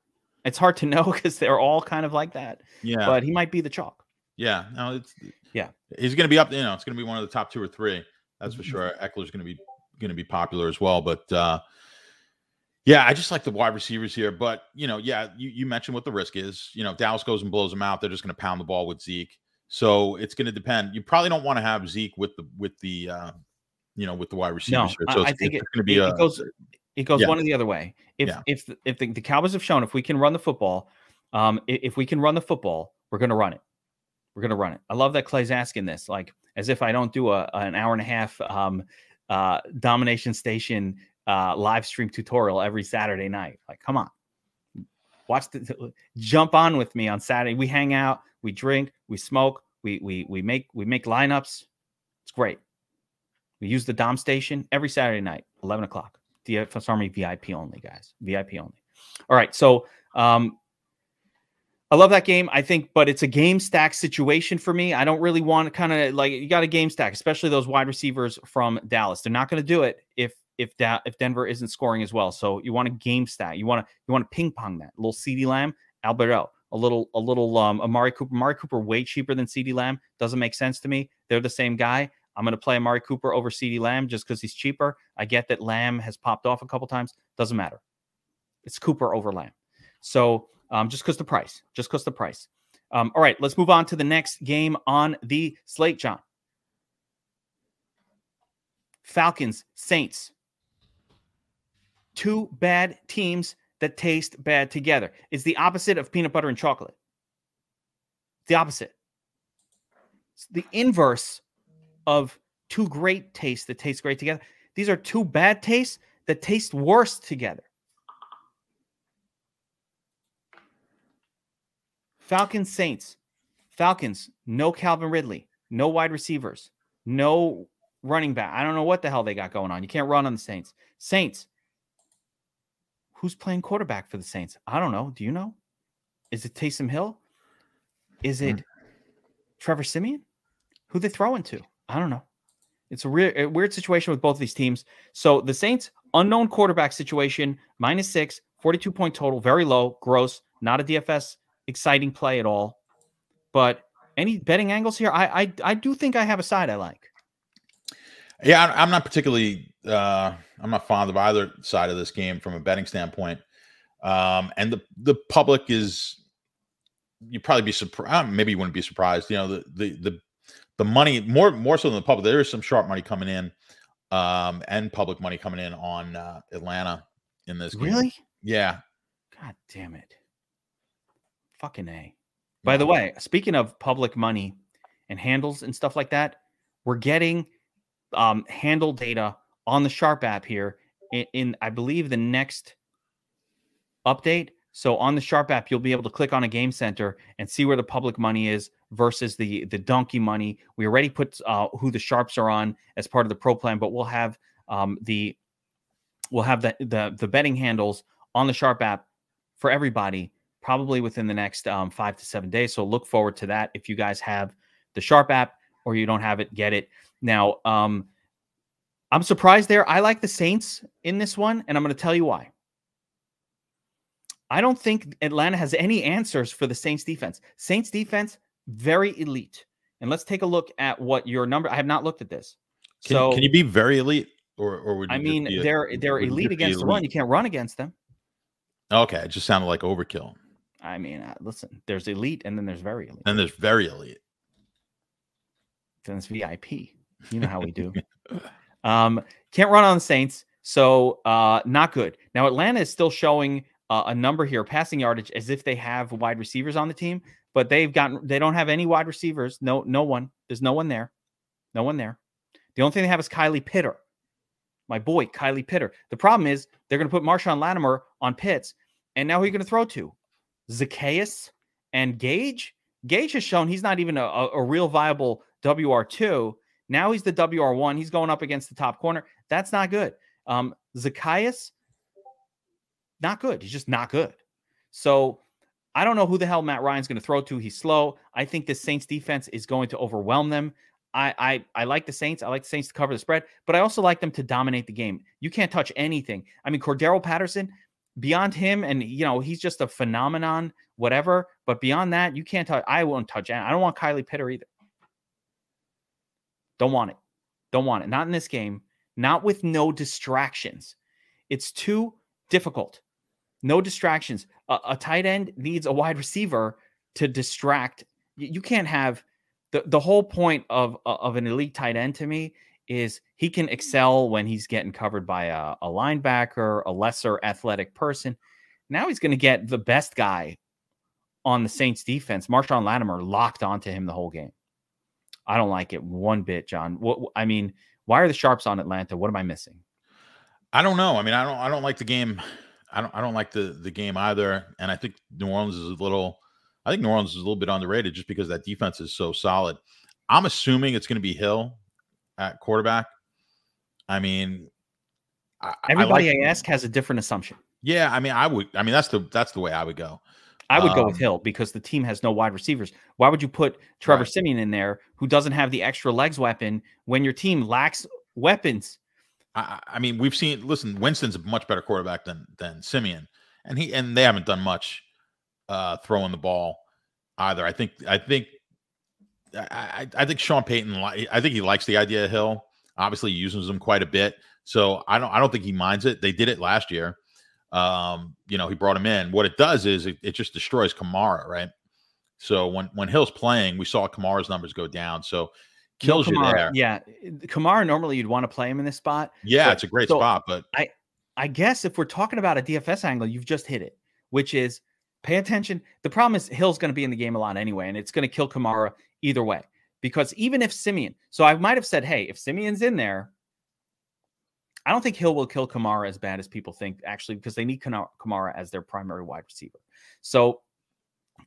It's hard to know because they're all kind of like that. Yeah, but he might be the chalk. Yeah, no, it's yeah. He's going to be up. You know, it's going to be one of the top two or three. That's for sure. Eckler's going to be going to be popular as well. But uh, yeah, I just like the wide receivers here. But you know, yeah, you, you mentioned what the risk is. You know, Dallas goes and blows them out. They're just going to pound the ball with Zeke. So it's going to depend. You probably don't want to have Zeke with the with the uh, you know with the wide receivers. No, here. So I it's, think it's it, going to be it, a, it goes it goes yeah. one or the other way. If yeah. if if the, the Cowboys have shown if we can run the football, um, if we can run the football, we're going to run it. We're going to run it. I love that Clay's asking this, like as if I don't do a an hour and a half um, uh, Domination Station uh, live stream tutorial every Saturday night. Like, come on, watch the jump on with me on Saturday. We hang out, we drink, we smoke, we we we make we make lineups. It's great. We use the Dom Station every Saturday night, eleven o'clock. D F S Army V I P only, guys. V I P only. All right, so. Um, I love that game, I think, but it's a game stack situation for me. I don't really want to kind of like you got a game stack, especially those wide receivers from Dallas. They're not going to do it if if da if Denver isn't scoring as well. So you want a game stack. You want to you want to ping pong that. A little CeeDee Lamb, Albert O, a little a little um, Amari Cooper. Amari Cooper way cheaper than CeeDee Lamb. Doesn't make sense to me. They're the same guy. I'm going to play Amari Cooper over CeeDee Lamb just because he's cheaper. I get that Lamb has popped off a couple times. Doesn't matter. It's Cooper over Lamb. So. Um, just because the price, just because the price. Um, all right, let's move on to the next game on the slate, John. Falcons, Saints. Two bad teams that taste bad together. It's the opposite of peanut butter and chocolate. It's the opposite. It's the inverse of two great tastes that taste great together. These are two bad tastes that taste worse together. Falcons, Saints, Falcons, no Calvin Ridley, no wide receivers, no running back. I don't know what the hell they got going on. You can't run on the Saints. Saints, who's playing quarterback for the Saints? I don't know. Do you know? Is it Taysom Hill? Is it hmm. Trevor Siemian? Who they throwing to? I don't know. It's a weird, a weird situation with both of these teams. So the Saints, unknown quarterback situation, minus six, forty-two point total, very low, gross, not a D F S exciting play at all, but any betting angles here? I I, I do think I have a side I like. Yeah, I, I'm not particularly uh, I'm not fond of either side of this game from a betting standpoint. Um, and the the public is you probably be surprised. Maybe you wouldn't be surprised. You know the the the the money more more so than the public. There is some sharp money coming in, um, and public money coming in on uh, Atlanta in this game. Really? Yeah. God damn it. Fucking A. By the way, speaking of public money and handles and stuff like that, we're getting um, handle data on the Sharp app here in, in, I believe, the next update. So on the Sharp app, you'll be able to click on a game center and see where the public money is versus the, the donkey money. We already put uh, who the Sharps are on as part of the pro plan, but we'll have um, the we'll have the, the the betting handles on the Sharp app for everybody, probably within the next um, five to seven days. So look forward to that. If you guys have the Sharp app, or you don't have it, get it. Now, um, I'm surprised there. I like the Saints in this one, and I'm going to tell you why. I don't think Atlanta has any answers for the Saints defense. Saints defense, very elite. And let's take a look at what your number. I have not looked at this. Can, so can you be very elite, or or would you I mean be they're a, they're elite against elite? the run? You can't run against them. Okay, it just sounded like overkill. I mean, uh, listen, there's elite, and then there's very elite, and there's very elite. Then it's V I P. You know how we do. um, can't run on the Saints, so uh, not good. Now Atlanta is still showing uh, a number here, passing yardage, as if they have wide receivers on the team. But they've gotten, they don't have any wide receivers. No, no one. There's no one there. No one there. The only thing they have is Kylie Pitter. My boy, Kylie Pitter. The problem is they're going to put Marshawn Lattimore on Pitts. And now who are you going to throw to? Zacchaeus and Gage? Gage has shown he's not even a, a, a real viable W R two. Now he's the W R one. He's going up against the top corner. That's not good. Um, Zacchaeus, not good. He's just not good. So I don't know who the hell Matt Ryan's going to throw to. He's slow. I think the Saints defense is going to overwhelm them. I, I I like the Saints. I like the Saints to cover the spread, but I also like them to dominate the game. You can't touch anything. I mean, Cordero Patterson, beyond him, and you know he's just a phenomenon, whatever. But beyond that, you can't touch. I won't touch. I don't want Kylie Pitter either. Don't want it. Don't want it. Not in this game. Not with no distractions. It's too difficult. No distractions. A, a tight end needs a wide receiver to distract. You, you can't have the, the whole point of, of an elite tight end to me is he can excel when he's getting covered by a, a linebacker, a lesser athletic person. Now he's going to get the best guy on the Saints defense. Marshawn Lattimore locked onto him the whole game. I don't like it one bit, John. What, I mean, why are the Sharps on Atlanta? What am I missing? I don't know. I mean, I don't, I don't like the game. I don't I don't like the, the game either. And I think New Orleans is a little I think New Orleans is a little bit underrated just because that defense is so solid. I'm assuming it's gonna be Hill at quarterback. I mean I, everybody I, like I ask has a different assumption. Yeah, I mean I would I mean that's the that's the way I would go. I would um, go with Hill because the team has no wide receivers. Why would you put Trevor right. Siemian in there who doesn't have the extra legs weapon when your team lacks weapons? I, I mean, we've seen. Listen, Winston's a much better quarterback than than Siemian, and he and they haven't done much uh, throwing the ball either. I think I think I, I think Sean Payton. I think he likes the idea of Hill. Obviously, he uses him quite a bit, so I don't. I don't think he minds it. They did it last year. Um, you know, he brought him in. What it does is it, it just destroys Kamara, right? So when when Hill's playing, we saw Kamara's numbers go down. So. Kills no, Kamara, you there. Yeah. Kamara, normally you'd want to play him in this spot. Yeah, but, it's a great so spot. But I, I guess if we're talking about a D F S angle, you've just hit it, which is pay attention. The problem is Hill's going to be in the game a lot anyway, and it's going to kill Kamara either way. Because even if Siemian, so I might have said, hey, if Simeon's in there, I don't think Hill will kill Kamara as bad as people think, actually, because they need Kamara as their primary wide receiver. So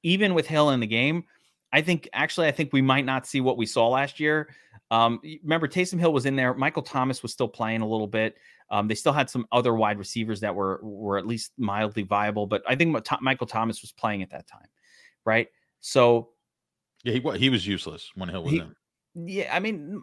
even with Hill in the game, I think, actually, I think we might not see what we saw last year. Um, remember, Taysom Hill was in there. Michael Thomas was still playing a little bit. Um, they still had some other wide receivers that were were at least mildly viable. But I think Michael Thomas was playing at that time, right? So, yeah, he, he was useless when Hill was he, in. Yeah, I mean,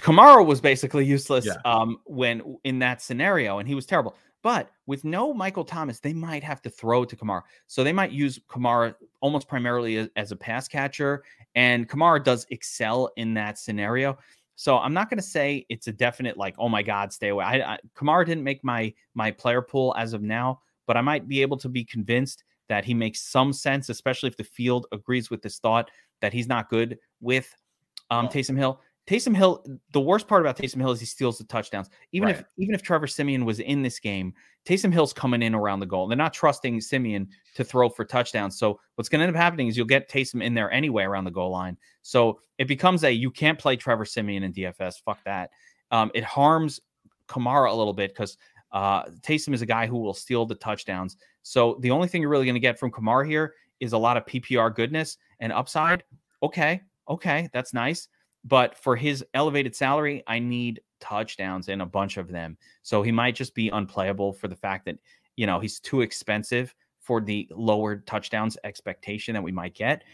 Kamara was basically useless yeah. um, when in that scenario, and he was terrible. But with no Michael Thomas, they might have to throw to Kamara. So they might use Kamara almost primarily as a pass catcher. And Kamara does excel in that scenario. So I'm not going to say it's a definite like, oh, my God, stay away. I, I, Kamara didn't make my my player pool as of now, but I might be able to be convinced that he makes some sense, especially if the field agrees with this thought that he's not good with um, oh. Taysom Hill. Taysom Hill, the worst part about Taysom Hill is he steals the touchdowns. Even right. if even if Trevor Siemian was in this game, Taysom Hill's coming in around the goal. They're not trusting Siemian to throw for touchdowns. So what's going to end up happening is you'll get Taysom in there anyway around the goal line. So it becomes a you can't play Trevor Siemian in D F S. Fuck that. Um, it harms Kamara a little bit because uh, Taysom is a guy who will steal the touchdowns. So the only thing you're really going to get from Kamara here is a lot of P P R goodness and upside. Okay, okay, that's nice. But for his elevated salary, I need touchdowns and a bunch of them. So he might just be unplayable for the fact that, you know, he's too expensive for the lowered touchdowns expectation that we might get.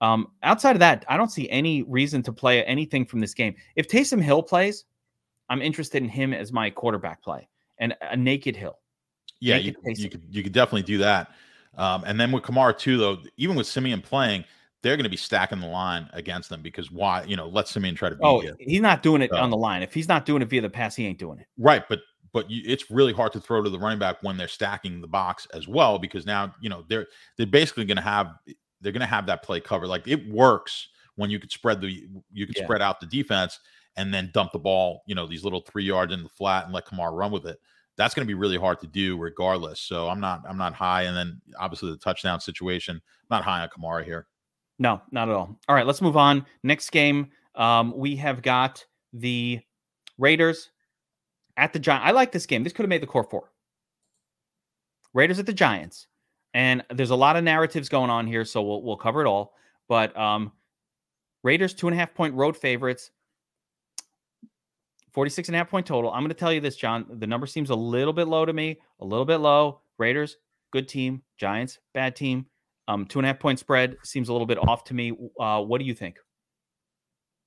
Um, outside of that, I don't see any reason to play anything from this game. If Taysom Hill plays, I'm interested in him as my quarterback play and a naked Hill. Yeah, naked you, you could you could definitely do that. Um, and then with Kamara too, though, even with Siemian playing, they're going to be stacking the line against them because why? You know, let Siemian try to beat oh, you. He's not doing it so. on the line. If he's not doing it via the pass, he ain't doing it. Right, but but you, it's really hard to throw to the running back when they're stacking the box as well because now you know they're they're basically going to have. They're going to have that play covered. Like it works when you could spread the, you could yeah. spread out the defense and then dump the ball, you know, these little three yards in the flat and let Kamara run with it. That's going to be really hard to do regardless. So I'm not, I'm not high. And then obviously the touchdown situation, not high on Kamara here. No, not at all. All right, let's move on. Next game. Um, we have got the Raiders at the Giants. I like this game. This could have made the core four. Raiders at the Giants. And there's a lot of narratives going on here, so we'll, we'll cover it all. But um, Raiders, two and a half point road favorites, forty-six and a half point total. I'm going to tell you this, John. The number seems a little bit low to me, a little bit low. Raiders, good team. Giants, bad team. Um, two and a half point spread seems a little bit off to me. Uh, what do you think?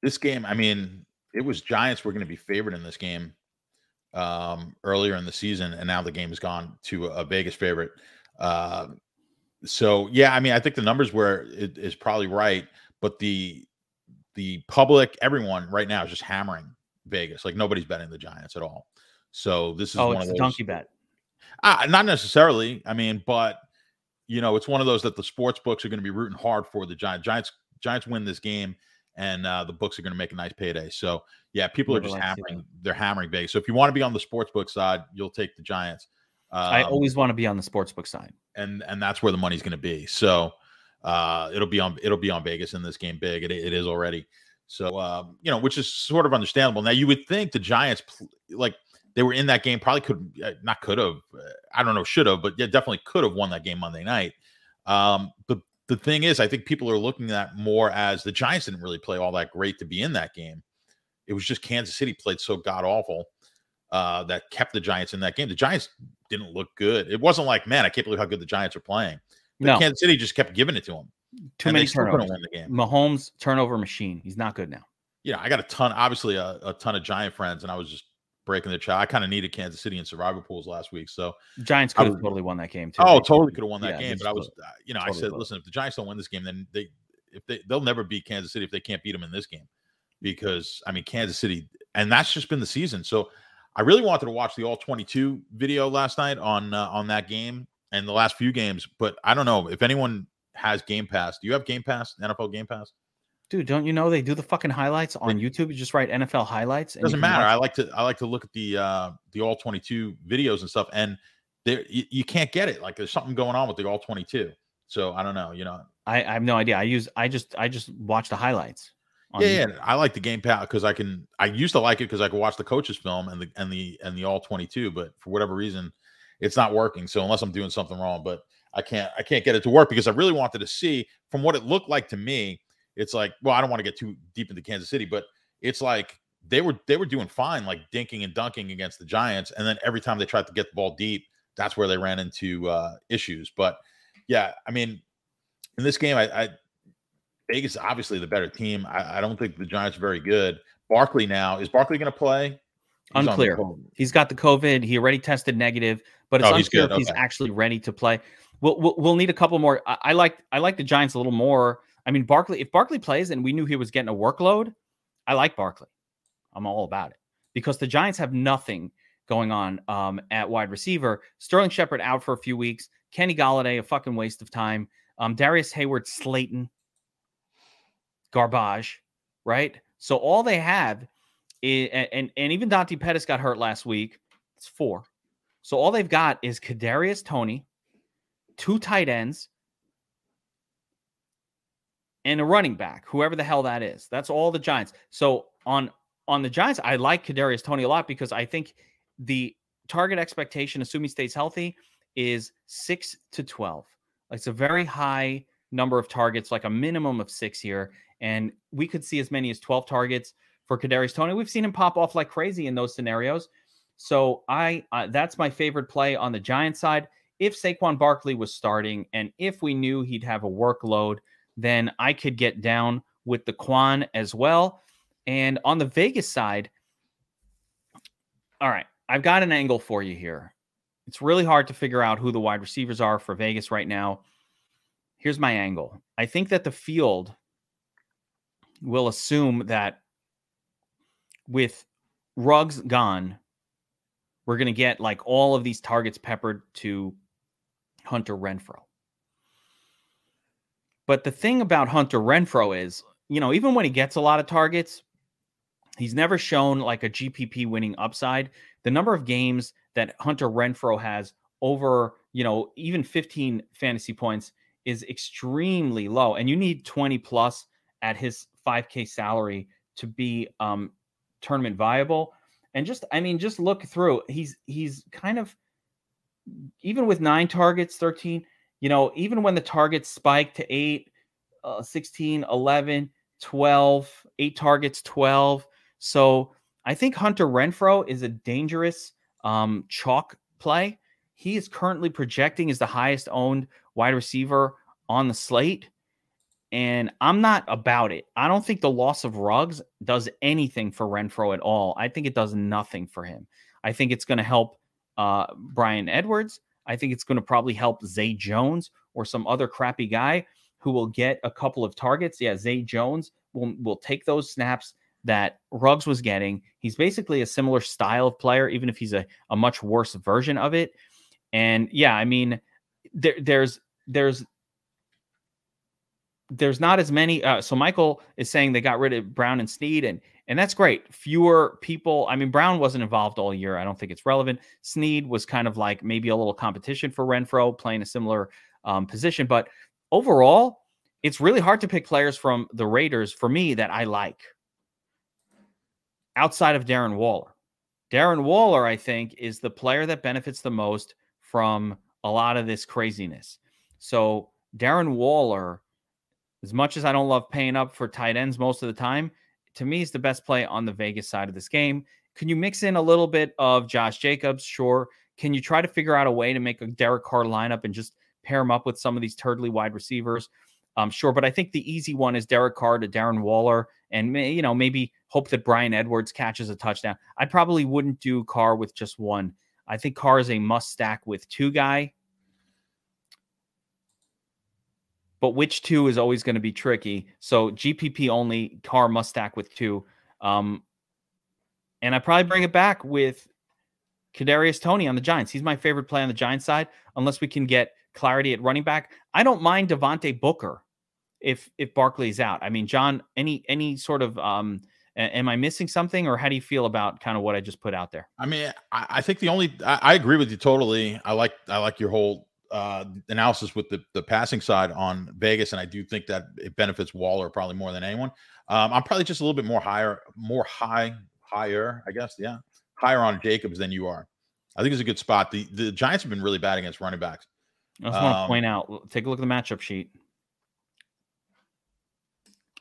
This game, I mean, it was Giants were going to be favored in this game um, earlier in the season, and now the game has gone to a Vegas favorite. Uh, so yeah, I mean, I think the numbers were it is probably right, but the the public, everyone right now is just hammering Vegas. Like nobody's betting the Giants at all. So this is oh, one it's of those, a donkey bet. Uh, not necessarily. I mean, but you know, it's one of those that the sports books are going to be rooting hard for the Giants. Giants Giants win this game, and uh, the books are going to make a nice payday. So yeah, people Never are just like hammering. They're hammering Vegas. So if you want to be on the sports book side, you'll take the Giants. Um, I always want to be on the sportsbook side, and and that's where the money's going to be. So uh, it'll be on it'll be on Vegas in this game big. It, it is already. So um, you know, which is sort of understandable. Now you would think the Giants, like they were in that game, probably could not could have. I don't know, should have, but yeah, definitely could have won that game Monday night. Um, but the thing is, I think people are looking at more as the Giants didn't really play all that great to be in that game. It was just Kansas City played so god awful uh, that kept the Giants in that game. The Giants didn't look good. It wasn't like, man, I can't believe how good the Giants are playing. But no. Kansas City just kept giving it to them. Too many turnovers. Win the game. Mahomes turnover machine. He's not good now. Yeah, I got a ton, obviously a, a ton of Giant friends, and I was just breaking their child. I kind of needed Kansas City in survivor pools last week, so Giants could have totally won that game too. Oh, totally could have won that yeah, game. But I was, uh, you know, totally I said, listen, if the Giants don't win this game, then they, if they, they'll never beat Kansas City if they can't beat them in this game, because I mean, Kansas City, and that's just been the season. So. I really wanted to watch the all twenty-two video last night on uh, on that game and the last few games, but I don't know if anyone has Game Pass. Do you have Game Pass? N F L Game Pass? Dude, don't you know they do the fucking highlights on YouTube? You just write N F L highlights. It doesn't matter. I like to I like to look at the uh, the all twenty-two videos and stuff, and there you, you can't get it. Like there's something going on with the all twenty-two. So I don't know. You know, I, I have no idea. I use I just I just watch the highlights. Yeah, yeah, I like the Game Pass because I can. I used to like it because I could watch the coaches film and the and the and the all twenty-two, but for whatever reason, it's not working. So unless I'm doing something wrong, but I can't. I can't get it to work because I really wanted to see. From what it looked like to me, it's like, well, I don't want to get too deep into Kansas City, but it's like they were they were doing fine, like dinking and dunking against the Giants, and then every time they tried to get the ball deep, that's where they ran into uh, issues. But yeah, I mean, in this game, I. I Vegas is obviously the better team. I, I don't think the Giants are very good. Barkley now. Is Barkley going to play? He's unclear. He's got the COVID. He already tested negative, but it's oh, unclear he's if he's okay. actually ready to play. We'll, we'll, we'll need a couple more. I, I, like, I like the Giants a little more. I mean, Barkley, if Barkley plays and we knew he was getting a workload, I like Barkley. I'm all about it because the Giants have nothing going on um, at wide receiver. Sterling Shepard out for a few weeks. Kenny Galladay, a fucking waste of time. Um, Darius Hayward Slayton. Garbage, right? So all they have is, and, and even Dante Pettis got hurt last week. It's four. So all they've got is Kadarius Toney, two tight ends, and a running back, whoever the hell that is. That's all the Giants. So on, on the Giants, I like Kadarius Toney a lot because I think the target expectation, assuming he stays healthy, is six to twelve. It's a very high number of targets, like a minimum of six here. And we could see as many as twelve targets for Kadarius Toney. We've seen him pop off like crazy in those scenarios. So I uh, that's my favorite play on the Giants side. If Saquon Barkley was starting and if we knew he'd have a workload, then I could get down with the Quan as well. And on the Vegas side, all right, I've got an angle for you here. It's really hard to figure out who the wide receivers are for Vegas right now. Here's my angle. I think that the field will assume that with Ruggs gone, we're going to get like all of these targets peppered to Hunter Renfrow. But the thing about Hunter Renfrow is, you know, even when he gets a lot of targets, he's never shown like a G P P winning upside. The number of games that Hunter Renfrow has over, you know, even fifteen fantasy points is extremely low. And you need twenty plus at his five K salary to be um, tournament viable. And just, I mean, just look through. He's, he's kind of, even with nine targets, thirteen, you know, even when the targets spike to eight, uh, sixteen, eleven, twelve, eight targets, twelve. So I think Hunter Renfrow is a dangerous um, chalk play. He is currently projecting as the highest owned wide receiver on the slate. And I'm not about it. I don't think the loss of Ruggs does anything for Renfrow at all. I think it does nothing for him. I think it's going to help uh, Bryan Edwards. I think it's going to probably help Zay Jones or some other crappy guy who will get a couple of targets. Yeah, Zay Jones will, will take those snaps that Ruggs was getting. He's basically a similar style of player, even if he's a, a much worse version of it. And yeah, I mean, there, there's, there's, There's not as many. Uh, so Michael is saying they got rid of Brown and Snead, and and that's great. Fewer people. I mean, Brown wasn't involved all year. I don't think it's relevant. Snead was kind of like maybe a little competition for Renfrow, playing a similar um, position. But overall, it's really hard to pick players from the Raiders for me that I like outside of Darren Waller. Darren Waller, I think, is the player that benefits the most from a lot of this craziness. So Darren Waller, as much as I don't love paying up for tight ends most of the time, to me, is the best play on the Vegas side of this game. Can you mix in a little bit of Josh Jacobs? Sure. Can you try to figure out a way to make a Derek Carr lineup and just pair him up with some of these turtly wide receivers? Um, sure. But I think the easy one is Derek Carr to Darren Waller, and may, you know, maybe hope that Bryan Edwards catches a touchdown. I probably wouldn't do Carr with just one. I think Carr is a must stack with two guy. But which two is always going to be tricky. So G P P only, Carr must stack with two. Um, and I probably bring it back with Kadarius Toney on the Giants. He's my favorite play on the Giants side, unless we can get clarity at running back. I don't mind Devontae Booker if if Barkley's out. I mean, John, any any sort of um, – am I missing something, or how do you feel about kind of what I just put out there? I mean, I, I think the only – I agree with you totally. I like I like your whole – uh analysis with the the passing side on Vegas, and I do think that it benefits Waller probably more than anyone. um I'm probably just a little bit more higher more high higher I guess yeah higher on Jacobs than you are. I think it's a good spot. The the Giants have been really bad against running backs. I just um, want to point out, take a look at the matchup sheet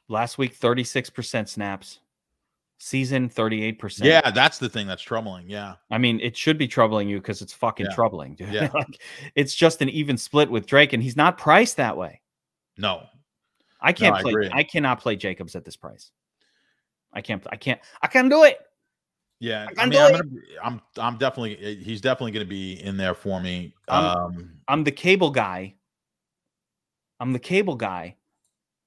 last week. Thirty-six percent snaps, season thirty-eight percent. Yeah, that's the thing that's troubling. Yeah, I mean, it should be troubling you because it's fucking yeah. troubling, dude. Yeah. Like, it's just an even split with Drake, and he's not priced that way. No, I can't no, play. I agree. I cannot play Jacobs at this price. I can't. I can't. I can't do it. Yeah, I, I mean, I'm, gonna be, I'm. I'm definitely. He's definitely going to be in there for me. I'm, um, I'm the cable guy. I'm the cable guy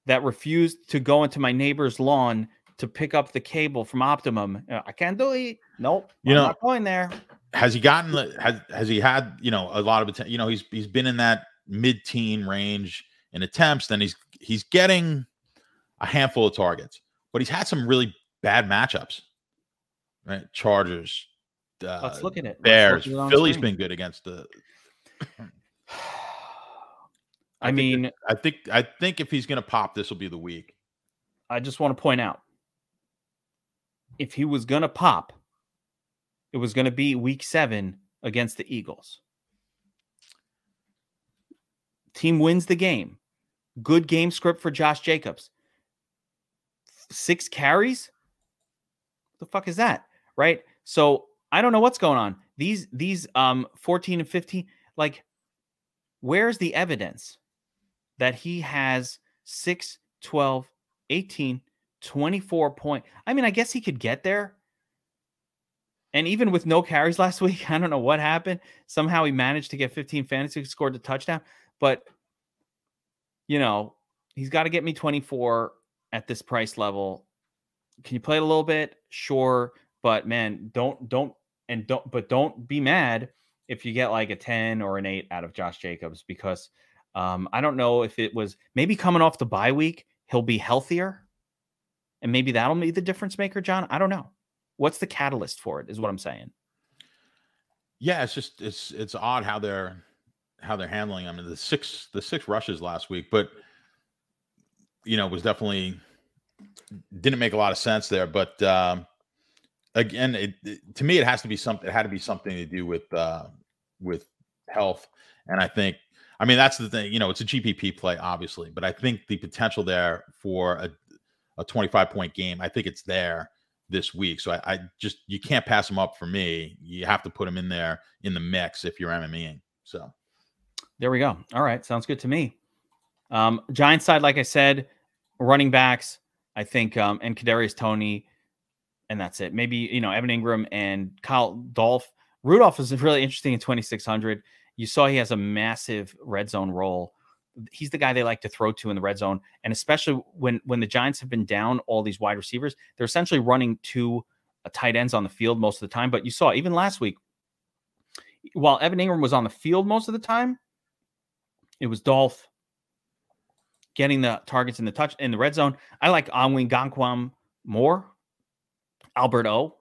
that refused to go into my neighbor's lawn to pick up the cable from Optimum. I can't do it. Nope. You I'm know, not going there. Has he gotten the, has, has he had, you know, a lot of, you know, he's, he's been in that mid teen range in attempts. Then he's, he's getting a handful of targets, but he's had some really bad matchups, right? Chargers. Uh, Let's look at it. Bears. At it Philly's screen. Been good against the, I, I mean, that, I think, I think if he's going to pop, this will be the week. I just want to point out, if he was going to pop, it was going to be week seven against the Eagles. Team wins the game. Good game script for Josh Jacobs. Six carries? What the fuck is that? Right? So I don't know what's going on. These, these um, fourteen and fifteen, like, where's the evidence that he has six, twelve, eighteen, twenty-four point. I mean, I guess he could get there. And even with no carries last week, I don't know what happened. Somehow he managed to get fifteen fantasy, scored the touchdown. But, you know, he's got to get me twenty-four at this price level. Can you play it a little bit? Sure. But, man, don't, don't, and don't, but don't be mad if you get like a ten or an eight out of Josh Jacobs, because um, I don't know if it was maybe coming off the bye week, he'll be healthier. And maybe that'll be the difference maker, John. I don't know. What's the catalyst for it is what I'm saying. Yeah, it's just, it's, it's odd how they're, how they're handling them. I mean, the six, the six rushes last week, but, you know, was definitely didn't make a lot of sense there. But, um, Again, it, it, to me, it has to be something. It had to be something to do with uh, with health, and I think, I mean, that's the thing. You know, it's a G P P play, obviously, but I think the potential there for a a twenty-five point game, I think it's there this week. So I, I just you can't pass them up for me. You have to put them in there in the mix if you're MMEing. So there we go. All right, sounds good to me. Um, Giants side, like I said, running backs, I think, um, and Kadarius Toney. And that's it. Maybe, you know, Evan Ingram and Kyle Dolph. Rudolph is really interesting at twenty-six hundred. You saw he has a massive red zone role. He's the guy they like to throw to in the red zone. And especially when, when the Giants have been down all these wide receivers, they're essentially running two uh, tight ends on the field most of the time. But you saw even last week, while Evan Ingram was on the field most of the time, it was Dolph getting the targets in the touch in the red zone. I like Onwin Gankwam more. Albert O.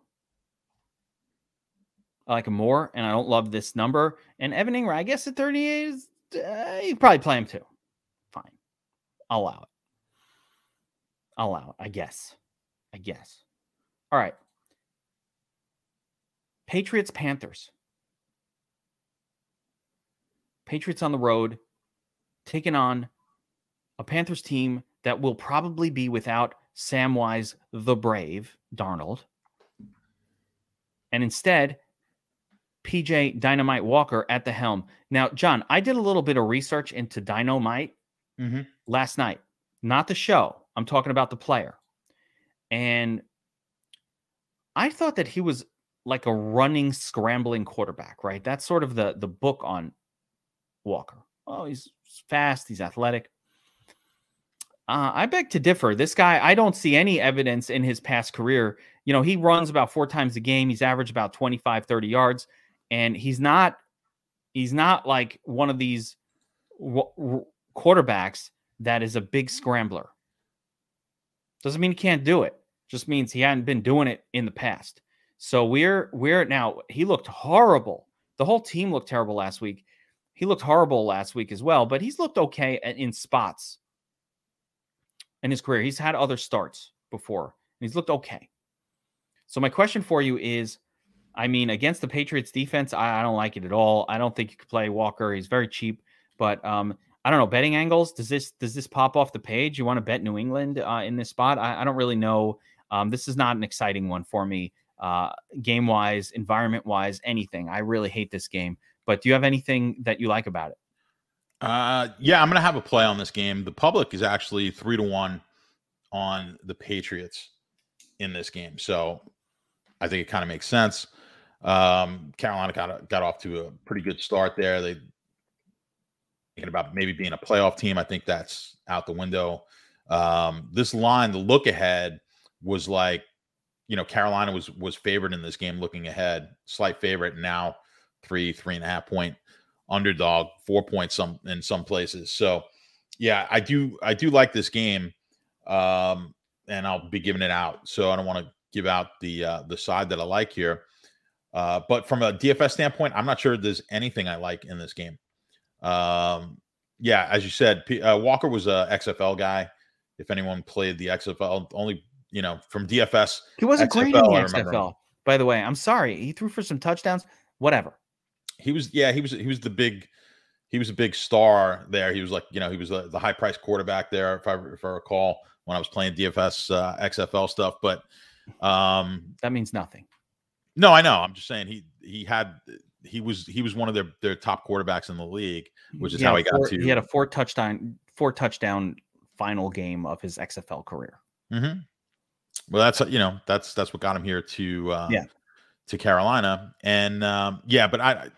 I like him more, and I don't love this number. And Evan Ingram, I guess at thirty-eight, is, uh, you probably play him too. Fine. I'll allow it. I'll allow it, I guess. I guess. All right. Patriots, Panthers. Patriots on the road, taking on a Panthers team that will probably be without Samwise the Brave, Darnold. And instead, P J Dynamite Walker at the helm. Now, John, I did a little bit of research into Dynamite mm-hmm. last night. Not the show. I'm talking about the player. And I thought that he was like a running, scrambling quarterback, right? That's sort of the, the book on Walker. Oh, he's fast. He's athletic. Uh, I beg to differ. This guy, I don't see any evidence in his past career. You know, he runs about four times a game. He's averaged about twenty-five, thirty yards. And he's not, he's not like one of these quarterbacks that is a big scrambler. Doesn't mean he can't do it. Just means he hadn't been doing it in the past. So we're, we're now, he looked horrible. The whole team looked terrible last week. He looked horrible last week as well, but he's looked okay in spots. In his career, he's had other starts before, and he's looked okay. So my question for you is, I mean, against the Patriots defense, I, I don't like it at all. I don't think you could play Walker. He's very cheap, but um, I don't know. Betting angles, does this does this pop off the page? You want to bet New England uh, in this spot? I, I don't really know. Um, this is not an exciting one for me, uh, game-wise, environment-wise, anything. I really hate this game. But do you have anything that you like about it? Uh, yeah, I'm going to have a play on this game. The public is actually three to one on the Patriots in this game. So I think it kind of makes sense. Um, Carolina got, got off to a pretty good start there. They thinking about maybe being a playoff team. I think that's out the window. Um, this line, the look ahead was like, you know, Carolina was, was favored in this game, looking ahead, slight favorite. Now three, three and a half point underdog, four points some in some places. So yeah, I do I do like this game, um, and I'll be giving it out. So I don't want to give out the uh, the side that I like here. Uh, but from a D F S standpoint, I'm not sure there's anything I like in this game. Um, yeah, as you said, P uh, Walker was a X F L guy. If anyone played the X F L, only you know from D F S, he wasn't great in the X F L. By the way, I'm sorry, he threw for some touchdowns. Whatever. He was, yeah, he was, he was the big, he was a big star there. He was like, you know, he was the, the high priced quarterback there. If I, if I recall when I was playing D F S, uh, X F L stuff, but, um, that means nothing. No, I know. I'm just saying he, he had, he was, he was one of their, their top quarterbacks in the league, which is yeah, how he got four, to, he had a four touchdown, four touchdown final game of his X F L career. Mm-hmm. Well, that's, you know, that's, that's what got him here to, uh, yeah. to Carolina. And um, yeah, but I, I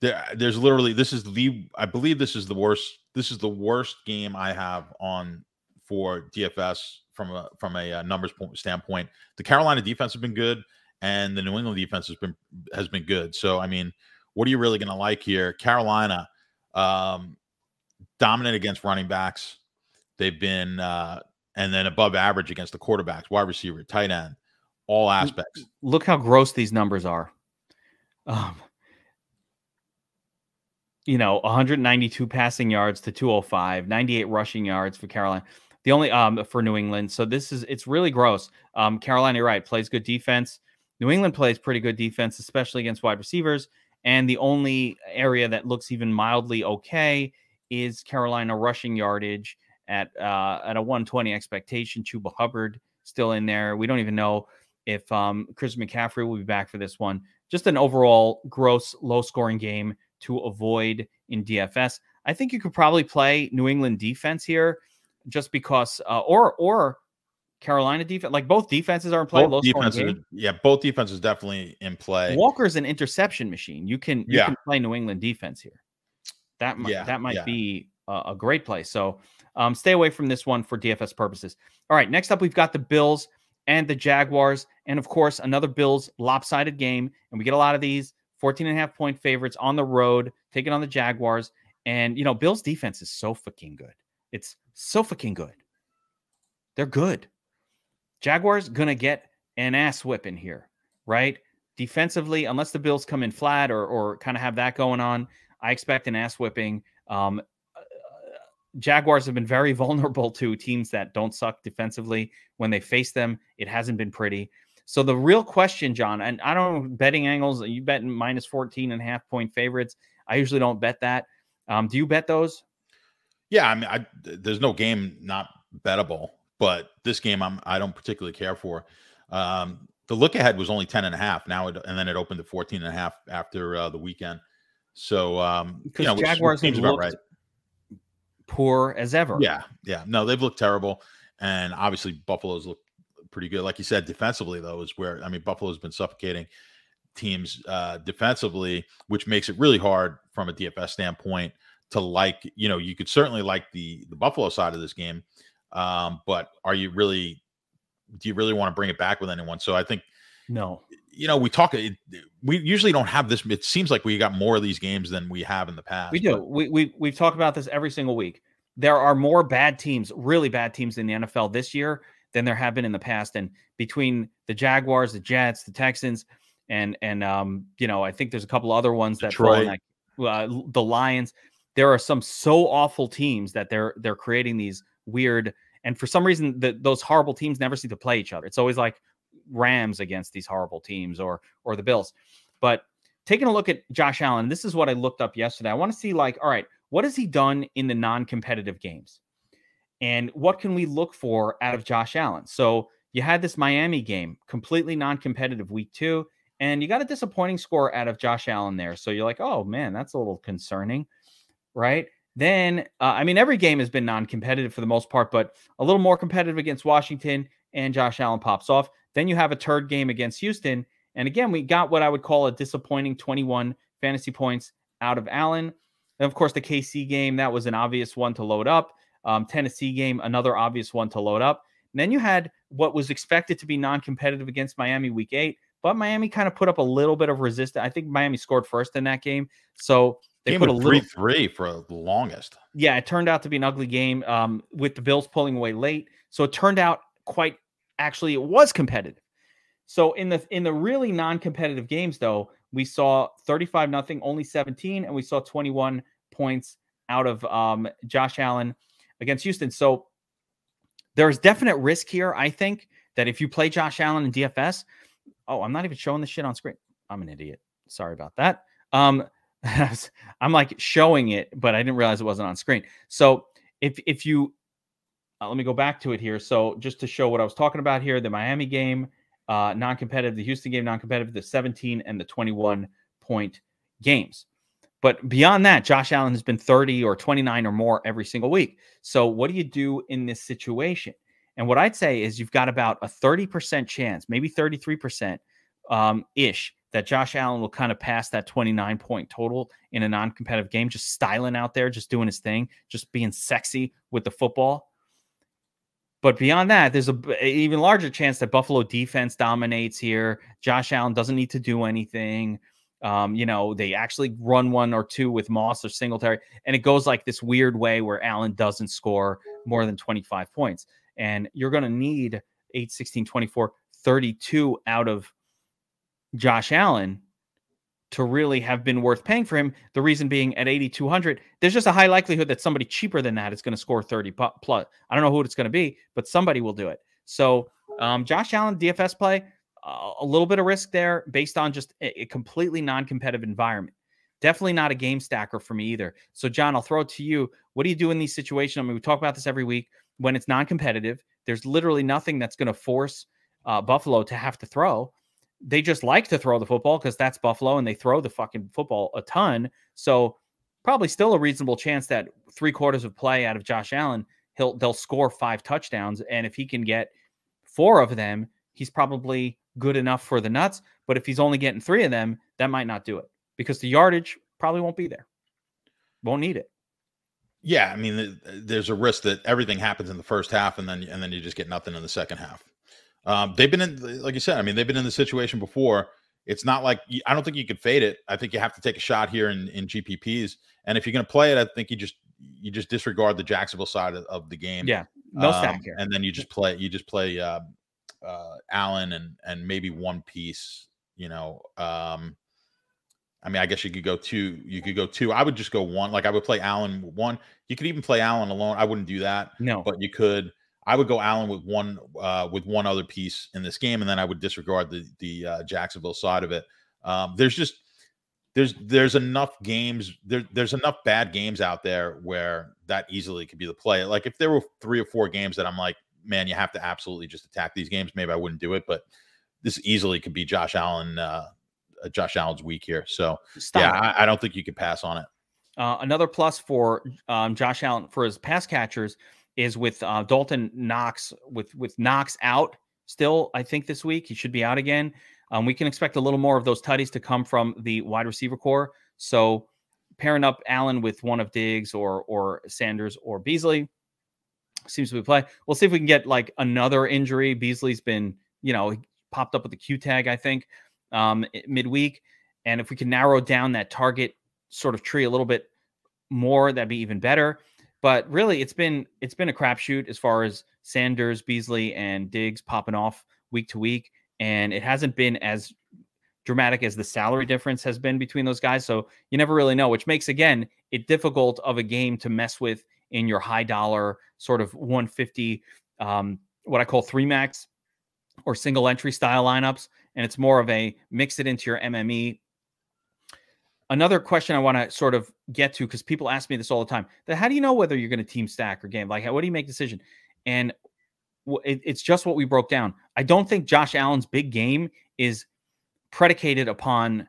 there, there's literally, this is the, I believe this is the worst, this is the worst game I have on for D F S from a, from a uh, numbers point standpoint. The Carolina defense has been good and the New England defense has been, has been good. So, I mean, what are you really going to like here? Carolina, um, dominant against running backs. They've been, uh, and then above average against the quarterbacks, wide receiver, tight end, all aspects. Look how gross these numbers are. Um, you know, one hundred ninety-two passing yards to two oh five, ninety-eight rushing yards for Carolina. The only um for New England. So this is it's really gross. Um, Carolina, you're right, plays good defense. New England plays pretty good defense, especially against wide receivers. And the only area that looks even mildly okay is Carolina rushing yardage at uh, at a one twenty expectation. Chuba Hubbard still in there. We don't even know if um, Chris McCaffrey will be back for this one. Just an overall gross, low-scoring game to avoid in D F S. I think you could probably play New England defense here just because uh, – or or Carolina defense. Like, both defenses are in play. Both defenses, yeah, both defenses definitely in play. Walker's an interception machine. You can, you yeah. can play New England defense here. That might, yeah, that might yeah. be a, a great play. So um, stay away from this one for D F S purposes. All right, next up, we've got the Bills and the Jaguars. And, of course, another Bills lopsided game. And we get a lot of these fourteen and a half point favorites on the road, taking on the Jaguars. And, you know, Bills defense is so fucking good. It's so fucking good. They're good. Jaguars going to get an ass whipping here, right? Defensively, unless the Bills come in flat or, or kind of have that going on, I expect an ass whipping. Um, uh, Jaguars have been very vulnerable to teams that don't suck defensively. When they face them, it hasn't been pretty. So the real question, John, and I don't know, betting angles, you bet minus fourteen and a half point favorites. I usually don't bet that. Um, do you bet those? Yeah, I mean, I, there's no game not bettable, but this game I'm, I don't particularly care for. Um, the look ahead was only ten and a half now, it, and then it opened to fourteen and a half after uh, the weekend. So, um, because you know, Jaguars seems about right. Poor as ever. Yeah, yeah. No, they've looked terrible, and obviously Buffalo's looked pretty good. Like you said, defensively though is where, I mean, Buffalo's been suffocating teams uh, defensively, which makes it really hard from a D F S standpoint to like. You know, you could certainly like the the Buffalo side of this game, um, but are you really? Do you really want to bring it back with anyone? So I think. No, you know, we talk, it, we usually don't have this. It seems like we got more of these games than we have in the past. We do. We, we, we've talked about this every single week. There are more bad teams, really bad teams in the N F L this year than there have been in the past. And between the Jaguars, the Jets, the Texans, and, and, um, you know, I think there's a couple other ones that fall in that, uh, the Lions, there are some so awful teams that they're, they're creating these weird. And for some reason that those horrible teams never seem to play each other. It's always like Rams against these horrible teams or or the Bills. But taking a look at Josh Allen, this is what I looked up yesterday. I want to see, like, all right, what has he done in the non-competitive games? And what can we look for out of Josh Allen? So you had this Miami game, completely non-competitive week two, and you got a disappointing score out of Josh Allen there. So you're like, oh, man, that's a little concerning, right? Then, uh, I mean, every game has been non-competitive for the most part, but a little more competitive against Washington, and Josh Allen pops off. Then you have a third game against Houston. And again, we got what I would call a disappointing twenty-one fantasy points out of Allen. And of course, the K C game, that was an obvious one to load up. Um, Tennessee game, another obvious one to load up. And then you had what was expected to be non-competitive against Miami week eight, but Miami kind of put up a little bit of resistance. I think Miami scored first in that game. So they put a little three for the longest. Yeah, it turned out to be an ugly game um, with the Bills pulling away late. So it turned out quite Actually, it was competitive. So in the in the really non-competitive games, though, we saw thirty-five nothing, only seventeen, and we saw twenty-one points out of um, Josh Allen against Houston. So there's definite risk here, I think, that if you play Josh Allen in D F S, oh, I'm not even showing this shit on screen. I'm an idiot. Sorry about that. Um, I'm like showing it, but I didn't realize it wasn't on screen. So if if you Uh, let me go back to it here. So just to show what I was talking about here, the Miami game, uh, non-competitive, the Houston game, non-competitive, the seventeen and the twenty-one point games. But beyond that, Josh Allen has been thirty or twenty-nine or more every single week. So what do you do in this situation? And what I'd say is you've got about a thirty percent chance, maybe thirty-three percent um, ish, that Josh Allen will kind of pass that twenty-nine point total in a non-competitive game, just styling out there, just doing his thing, just being sexy with the football. But beyond that, there's a even larger chance that Buffalo defense dominates here. Josh Allen doesn't need to do anything. Um, you know, they actually run one or two with Moss or Singletary, and it goes like this weird way where Allen doesn't score more than twenty-five points. And you're going to need eight, sixteen, twenty-four, thirty-two out of Josh Allen to really have been worth paying for him. The reason being, at eighty-two hundred, there's just a high likelihood that somebody cheaper than that is going to score thirty plus. I don't know who it's going to be, but somebody will do it. So um, Josh Allen, D F S play, uh, a little bit of risk there based on just a, a completely non-competitive environment. Definitely not a game stacker for me either. So John, I'll throw it to you. What do you do in these situations? I mean, we talk about this every week. When it's non-competitive, there's literally nothing that's going to force uh, Buffalo to have to throw. They just like to throw the football because that's Buffalo, and they throw the fucking football a ton. So probably still a reasonable chance that three quarters of play out of Josh Allen, he'll they'll score five touchdowns. And if he can get four of them, he's probably good enough for the nuts. But if he's only getting three of them, that might not do it because the yardage probably won't be there. Won't need it. Yeah. I mean, there's a risk that everything happens in the first half and then, and then you just get nothing in the second half. Um, they've been in, like you said, I mean, they've been in the situation before. It's not like, I don't think you could fade it. I think you have to take a shot here in, in G P Ps. And if you're going to play it, I think you just, you just disregard the Jacksonville side of, of the game. Yeah. No stack um, here. And then you just play, you just play, uh, uh, Allen and, and maybe one piece, you know, um, I mean, I guess you could go two. You could go two. I would just go one. Like I would play Allen one. You could even play Allen alone. I wouldn't do that. No, but you could. I would go Allen with one uh, with one other piece in this game, and then I would disregard the the uh, Jacksonville side of it. Um, there's just there's there's enough games. There there's enough bad games out there where that easily could be the play. Like if there were three or four games that I'm like, man, you have to absolutely just attack these games, maybe I wouldn't do it. But this easily could be Josh Allen. Uh, Josh Allen's week here. So Stop. yeah, I, I don't think you could pass on it. Uh, another plus for um, Josh Allen for his pass catchers is with uh, Dalton Knox with, with Knox out still. I think this week he should be out again. Um, we can expect a little more of those tutties to come from the wide receiver core. So pairing up Allen with one of Diggs or, or Sanders or Beasley seems to be play. We'll see if we can get like another injury. Beasley's been, you know, he popped up with a Q tag, I think. Um, midweek. And if we can narrow down that target sort of tree a little bit more, that'd be even better. But really it's been, it's been a crapshoot as far as Sanders, Beasley and Diggs popping off week to week. And it hasn't been as dramatic as the salary difference has been between those guys. So you never really know, which makes, again, it difficult of a game to mess with in your high dollar sort of one fifty, um, what I call three max or single entry style lineups. And it's more of a mix it into your M M E. Another question I want to sort of get to, because people ask me this all the time, that how do you know whether you're going to team stack or game? Like, how, what do you make decision? And it, it's just what we broke down. I don't think Josh Allen's big game is predicated upon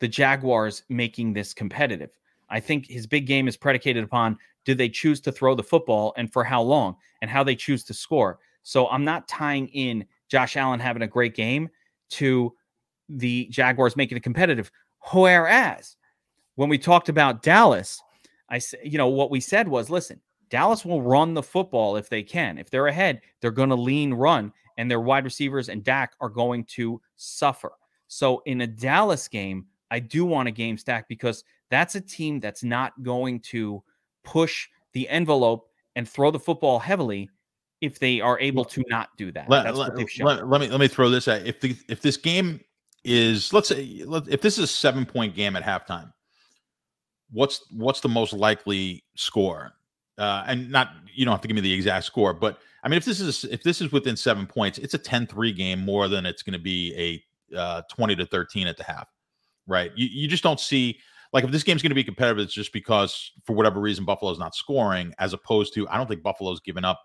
the Jaguars making this competitive. I think his big game is predicated upon, do they choose to throw the football and for how long and how they choose to score. So I'm not tying in Josh Allen having a great game to the Jaguars making it competitive. Whereas when we talked about Dallas, I said, you know, what we said was, listen, Dallas will run the football if they can. If they're ahead, they're going to lean run, and their wide receivers and Dak are going to suffer. So in a Dallas game, I do want a game stack because that's a team that's not going to push the envelope and throw the football heavily if they are able to not do that. Let, That's let, what let, let me let me throw this at you. If the if this game is, let's say, let, if this is a seven point game at halftime, what's what's the most likely score? Uh, and not, you don't have to give me the exact score, but I mean, if this is if this is within seven points, it's a ten three game more than it's going to be a uh, twenty to thirteen at the half, right? You you just don't see. Like, if this game's going to be competitive, it's just because for whatever reason Buffalo's not scoring, as opposed to, I don't think Buffalo's given up.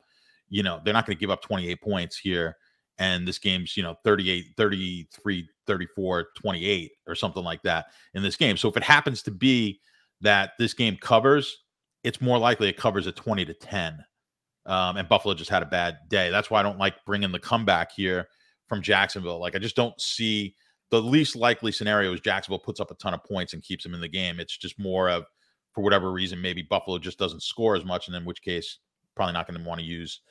You know, they're not going to give up twenty-eight points here and this game's, you know, thirty-eight, thirty-three, thirty-four, twenty-eight or something like that in this game. So if it happens to be that this game covers, it's more likely it covers at twenty to ten. Um, and Buffalo just had a bad day. That's why I don't like bringing the comeback here from Jacksonville. Like, I just don't see the least likely scenario is Jacksonville puts up a ton of points and keeps them in the game. It's just more of, for whatever reason, maybe Buffalo just doesn't score as much, and in which case, probably not going to want to use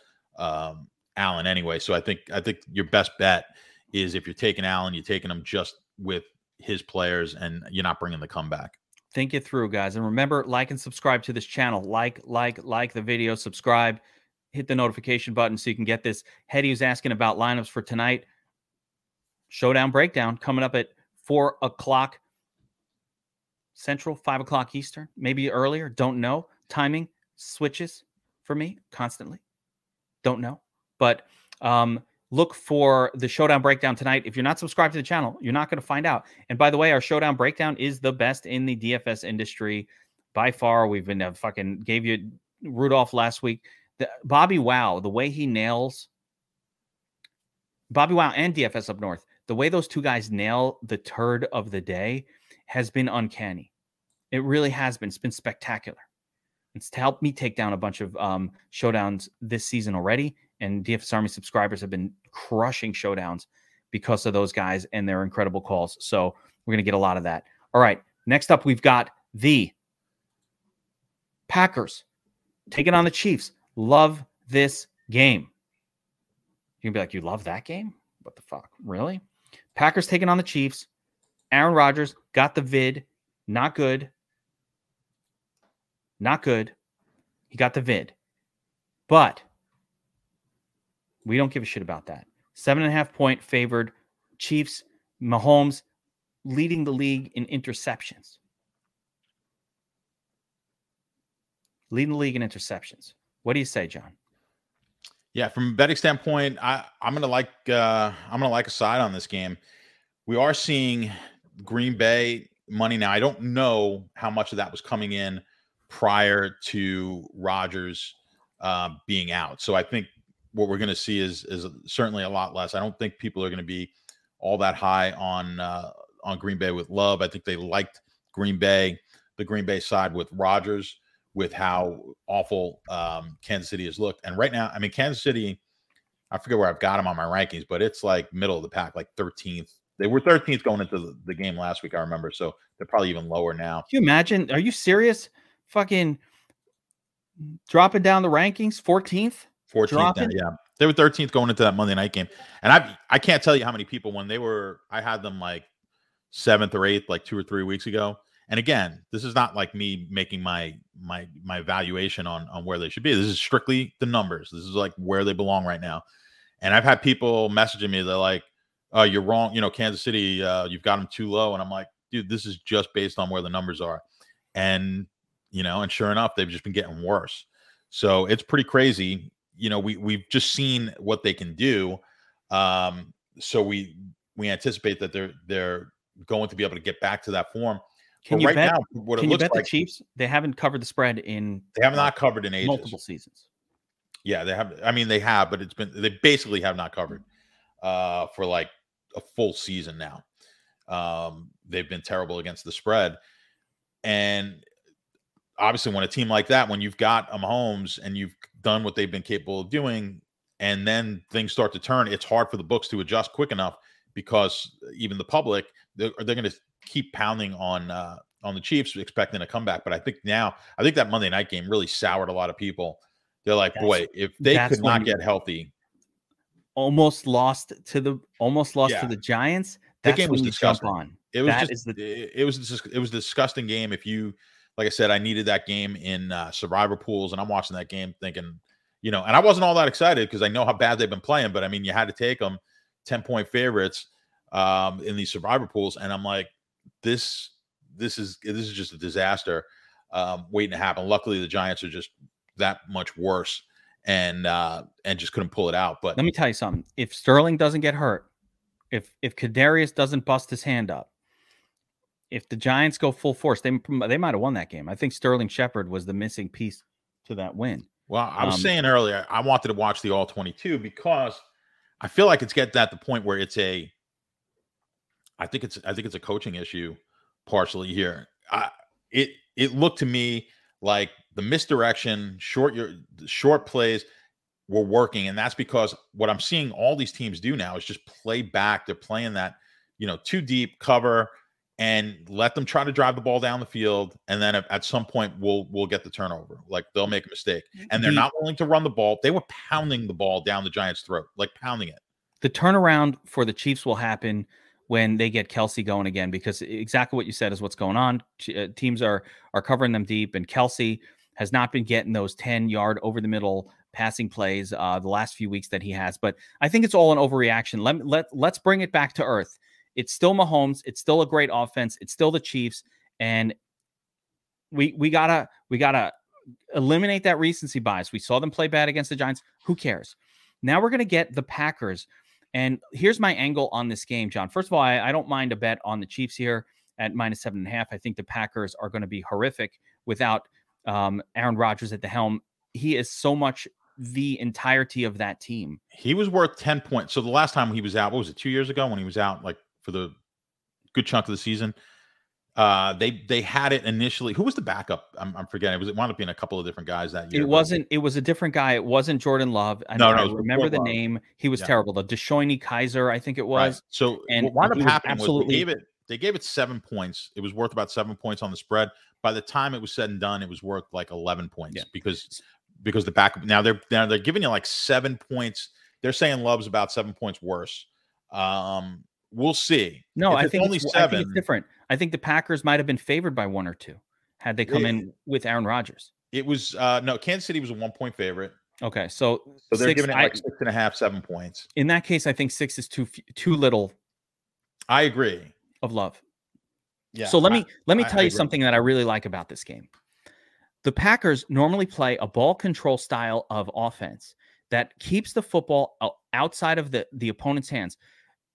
um, Allen anyway. So I think I think your best bet is if you're taking Allen, you're taking him just with his players, and you're not bringing the comeback. Think it through, guys. And remember, like and subscribe to this channel. Like, like, like the video, subscribe, hit the notification button so you can get this. Hedy was asking about lineups for tonight. Showdown breakdown coming up at four o'clock Central, five o'clock Eastern, maybe earlier. Don't know. Timing switches for me constantly. Don't know. But um, look for the Showdown Breakdown tonight. If you're not subscribed to the channel, you're not going to find out. And by the way, our Showdown Breakdown is the best in the D F S industry by far. We've been uh, fucking gave you Rudolph last week. The, Bobby Wow, the way he nails Bobby Wow and D F S Up North, the way those two guys nail the turd of the day has been uncanny. It really has been. It's been spectacular. It's to help me take down a bunch of um, showdowns this season already. And D F S Army subscribers have been crushing showdowns because of those guys and their incredible calls. So we're going to get a lot of that. All right. Next up, we've got the Packers taking on the Chiefs. Love this game. You can be like, you love that game? What the fuck? Really? Packers taking on the Chiefs. Aaron Rodgers got the vid. Not good. Not good. He got the vid. But we don't give a shit about that. Seven and a half point favored Chiefs. Mahomes leading the league in interceptions. Leading the league in interceptions. What do you say, John? Yeah, from a betting standpoint, I, I'm gonna like uh, I'm gonna like a side on this game. We are seeing Green Bay money now. I don't know how much of that was coming in prior to Rodgers uh, being out. So I think what we're going to see is is certainly a lot less. I don't think people are going to be all that high on uh, on Green Bay with Love. I think they liked Green Bay, the Green Bay side with Rodgers, with how awful um, Kansas City has looked. And right now, I mean, Kansas City, I forget where I've got them on my rankings, but it's like middle of the pack, like thirteenth. They were thirteenth going into the game last week, I remember. So they're probably even lower now. Can you imagine? Are you serious? Fucking dropping down the rankings, fourteenth? fourteenth, then, yeah. They were thirteenth going into that Monday night game. And I I can't tell you how many people, when they were, I had them like seventh or eighth, like two or three weeks ago. And again, this is not like me making my my my valuation on, on where they should be. This is strictly the numbers. This is like where they belong right now. And I've had people messaging me. They're like, oh, you're wrong. You know, Kansas City, uh, you've got them too low. And I'm like, dude, this is just based on where the numbers are. And, you know, and sure enough, they've just been getting worse. So it's pretty crazy. You know, we, we've just seen what they can do. Um, so we we anticipate that they're, they're going to be able to get back to that form. Can but you right bet, now, what can it looks you bet like, the Chiefs, they haven't covered the spread in – They have not covered in ages. Multiple seasons. Yeah, they have – I mean, they have, but it's been – they basically have not covered uh, for like – a full season now. Um, they've been terrible against the spread. And obviously when a team like that, when you've got a Mahomes and you've done what they've been capable of doing, and then things start to turn, it's hard for the books to adjust quick enough because even the public, they're, they're going to keep pounding on, uh, on the Chiefs expecting a comeback. But I think now, I think that Monday night game really soured a lot of people. They're like, that's, boy, if they could not get healthy, almost lost to the almost lost yeah. to the Giants. That game was disgusting. On. It was that just the, it was just, it was a disgusting game. If you, like I said, I needed that game in uh, survivor pools, and I'm watching that game thinking, you know, and I wasn't all that excited because I know how bad they've been playing. But I mean, you had to take them ten point favorites um, in these survivor pools, and I'm like, this this is this is just a disaster um, waiting to happen. Luckily, the Giants are just that much worse. And uh, and just couldn't pull it out. But let me tell you something: if Sterling doesn't get hurt, if if Kadarius doesn't bust his hand up, if the Giants go full force, they they might have won that game. I think Sterling Shepard was the missing piece to that win. Well, I was um, saying earlier, I wanted to watch the all twenty-two because I feel like it's getting at the point where it's a, I think it's, I think it's a coaching issue partially here. I, it, it looked to me like the misdirection, short, your short plays were working. And that's because what I'm seeing all these teams do now is just play back. They're playing that, you know, too deep cover and let them try to drive the ball down the field. And then at some point we'll, we'll get the turnover. Like they'll make a mistake and they're not willing to run the ball. They were pounding the ball down the Giants' throat, like pounding it. The turnaround for the Chiefs will happen when they get Kelsey going again, because exactly what you said is what's going on. Teams are, are covering them deep, and Kelsey has not been getting those ten yard over the middle passing plays uh, the last few weeks that he has. But I think it's all an overreaction. Let, let, let's bring it back to earth. It's still Mahomes. It's still a great offense. It's still the Chiefs. And we, we gotta, we gotta eliminate that recency bias. We saw them play bad against the Giants. Who cares? Now we're going to get the Packers. And here's my angle on this game, John. First of all, I, I don't mind a bet on the Chiefs here at minus seven and a half. I think the Packers are going to be horrific without um, Aaron Rodgers at the helm. He is so much the entirety of that team. He was worth ten points. So the last time he was out, what was it, two years ago when he was out, like, for the good chunk of the season, uh, they they had it initially. Who was the backup? I'm, I'm forgetting. It was it wound up being a couple of different guys that year. It wasn't. It was a different guy. It wasn't Jordan Love. I no, know, no, I remember the Love. name. He was yeah. terrible. The DeShoyne Kaiser, I think it was. Right. So and what wound up happening was they gave it. They gave it seven points. It was worth about seven points on the spread. By the time it was said and done, it was worth like eleven points yeah. because because the backup. Now they're now they're giving you like seven points. They're saying Love's about seven points worse. Um. We'll see. No, I think, only seven, I think it's different. I think the Packers might have been favored by one or two had they come it, in with Aaron Rodgers. It was uh, – no, Kansas City was a one-point favorite. Okay, so – So they're six, giving it like I, six and a half, seven points. In that case, I think six is too too little. I agree. Of Love. Yeah. So let I, me let me I, tell I you agree. something that I really like about this game. The Packers normally play a ball control style of offense that keeps the football outside of the, the opponent's hands.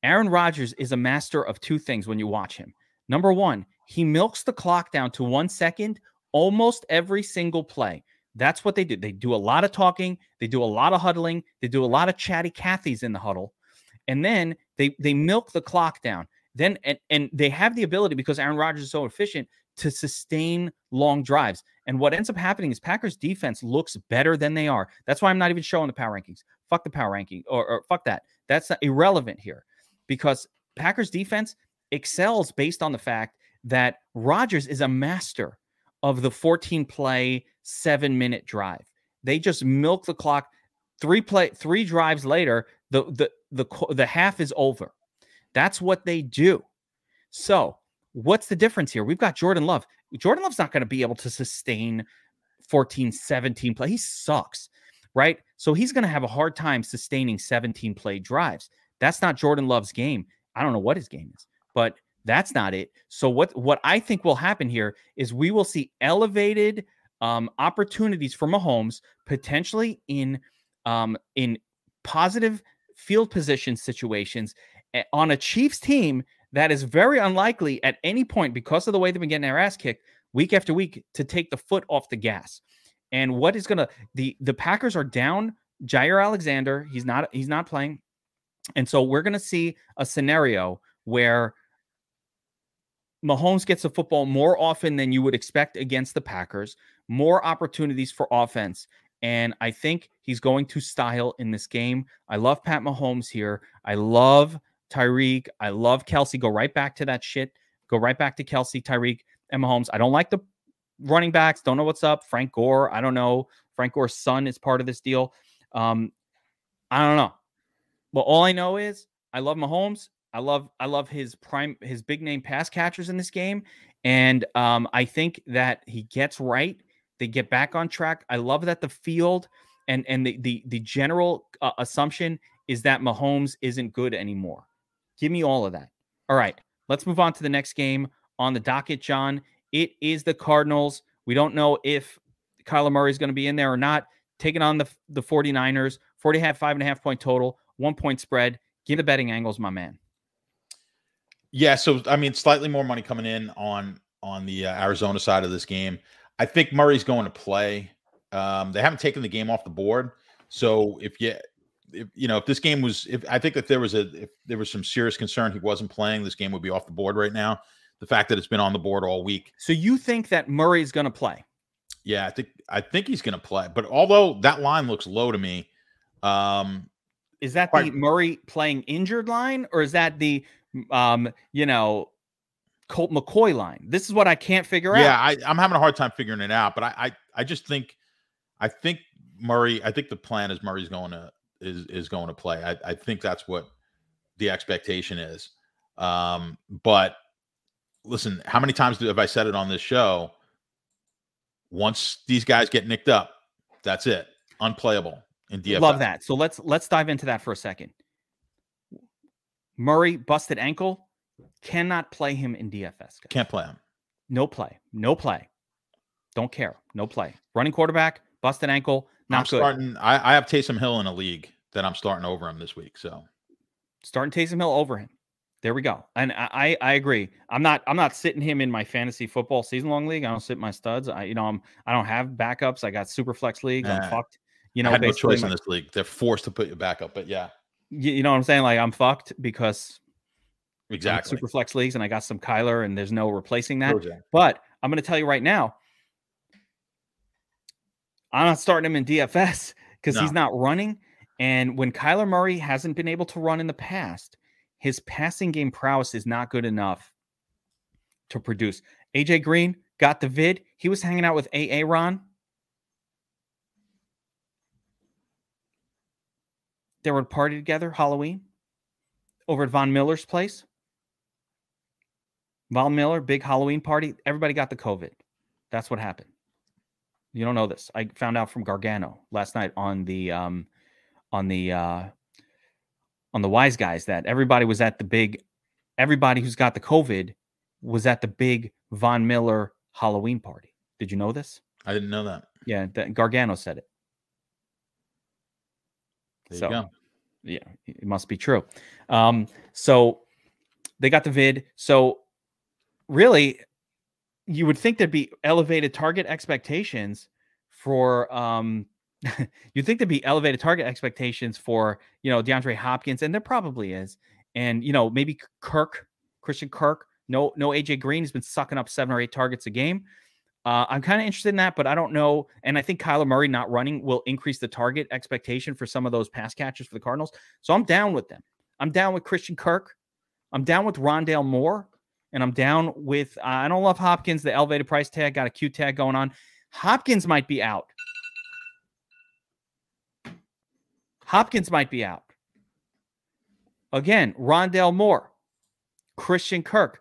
Aaron Rodgers is a master of two things when you watch him. Number one, he milks the clock down to one second almost every single play. That's what they do. They do a lot of talking. They do a lot of huddling. They do a lot of chatty Cathy's in the huddle. And then they they milk the clock down. Then and, and they have the ability, because Aaron Rodgers is so efficient, to sustain long drives. And what ends up happening is Packers defense looks better than they are. That's why I'm not even showing the power rankings. Fuck the power ranking or, or fuck that. That's not irrelevant here. Because Packers defense excels based on the fact that Rodgers is a master of the fourteen play, seven minute drive. They just milk the clock. Three play, three drives later, the the the the half is over. That's what they do. So what's the difference here? We've got Jordan Love. Jordan Love's not going to be able to sustain fourteen, seventeen play. He sucks, right? So he's going to have a hard time sustaining seventeen play drives. That's not Jordan Love's game. I don't know what his game is, but that's not it. So what, what I think will happen here is we will see elevated um, opportunities for Mahomes, potentially in, um, in positive field position situations on a Chiefs team that is very unlikely at any point, because of the way they've been getting their ass kicked week after week, to take the foot off the gas. And what is going to – the the Packers are down Jair Alexander. He's not he's not playing. And so we're going to see a scenario where Mahomes gets the football more often than you would expect against the Packers, more opportunities for offense. And I think he's going to style in this game. I love Pat Mahomes here. I love Tyreek. I love Kelsey. Go right back to that shit. Go right back to Kelsey, Tyreek, and Mahomes. I don't like the running backs. Don't know what's up. Frank Gore. I don't know. Frank Gore's son is part of this deal. Um, I don't know. Well, all I know is I love Mahomes. I love I love his prime his big name pass catchers in this game, and um, I think that he gets right. They get back on track. I love that the field and and the the the general uh, assumption is that Mahomes isn't good anymore. Give me all of that. All right, let's move on to the next game on the docket, John. It is the Cardinals. We don't know if Kyler Murray is going to be in there or not. Taking on the the forty-niners, forty half five and a half point total. One point spread. Give the betting angles, my man. Yeah, so I mean, slightly more money coming in on on the uh, Arizona side of this game. I think Murray's going to play. Um, they haven't taken the game off the board, so if you if, you know, if this game was, if I think that there was a, if there was some serious concern he wasn't playing, this game would be off the board right now. The fact that it's been on the board all week. So you think that Murray's going to play? Yeah, I think, I think he's going to play, but although that line looks low to me, um, is that quite, the Murray playing injured line, or is that the, um, you know, Colt McCoy line? This is what I can't figure yeah, out. Yeah, I'm having a hard time figuring it out, but I, I, I just think, I think Murray, I think the plan is Murray's going to, is, is going to play. I, I think that's what the expectation is. Um, but listen, how many times have I said it on this show? Once these guys get nicked up, that's it. Unplayable in D F S. Love that. So let's, let's dive into that for a second. Murray, busted ankle, cannot play him in D F S. Guys. Can't play him. No play. No play. Don't care. No play. Running quarterback, busted ankle, not I'm good. Starting, I, I have Taysom Hill in a league that I'm starting over him this week. So starting Taysom Hill over him. There we go. And I, I, I agree. I'm not, I'm not sitting him in my fantasy football season long league. I don't sit my studs. I, you know, I'm, I don't have backups. I got super flex league. Nah, I'm fucked. You know, I had no choice in this league. They're forced to put you back up, but yeah. You, you know what I'm saying? Like I'm fucked because exactly super flex leagues and I got some Kyler and there's no replacing that, Project. But I'm going to tell you right now, I'm not starting him in D F S because no. he's not running. And when Kyler Murray hasn't been able to run in the past, his passing game prowess is not good enough to produce. A J Green got the vid. He was hanging out with A A Ron. They were at a party together, Halloween, over at Von Miller's place. Von Miller, big Halloween party. Everybody got the COVID. That's what happened. You don't know this. I found out from Gargano last night on the um, on the uh, on the Wise Guys that everybody was at the big. Everybody who's got the COVID was at the big Von Miller Halloween party. Did you know this? I didn't know that. Yeah, that Gargano said it. There so, you go. Yeah, it must be true. Um, so they got the vid. So really, you would think there'd be elevated target expectations for, um, you'd think there'd be elevated target expectations for, you know, DeAndre Hopkins, and there probably is. And, you know, maybe Kirk, Christian Kirk, no, no A J Green has been sucking up seven or eight targets a game. Uh, I'm kind of interested in that, but I don't know. And I think Kyler Murray not running will increase the target expectation for some of those pass catchers for the Cardinals. So I'm down with them. I'm down with Christian Kirk. I'm down with Rondale Moore. And I'm down with, uh, I don't love Hopkins, the elevated price tag, got a Q tag going on. Hopkins might be out. Hopkins might be out. Again, Rondale Moore, Christian Kirk.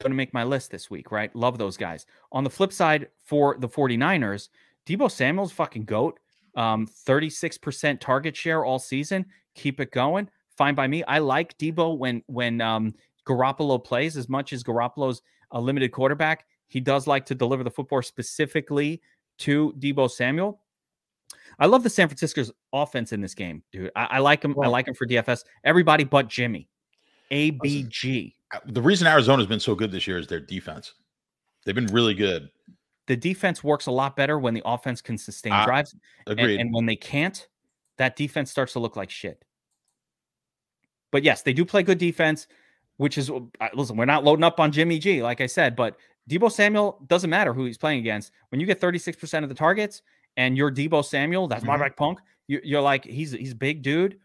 Going to make my list this week, right? Love those guys. On the flip side for the 49ers, Deebo Samuel's fucking GOAT. Um, thirty-six percent target share all season. Keep it going. Fine by me. I like Deebo when when um, Garoppolo plays. As much as Garoppolo's a limited quarterback, he does like to deliver the football specifically to Deebo Samuel. I love the San Francisco's offense in this game, dude. I, I like him. Well, I like him for D F S. Everybody but Jimmy. A B G. The reason Arizona's been so good this year is their defense. They've been really good. The defense works a lot better when the offense can sustain I, drives. Agreed. And, and when they can't, that defense starts to look like shit. But yes, they do play good defense, which is, listen, we're not loading up on Jimmy G, like I said, but Deebo Samuel, doesn't matter who he's playing against. When you get thirty-six percent of the targets and you're Deebo Samuel, that's my mm-hmm. back punk, you, you're like, he's he's a big dude.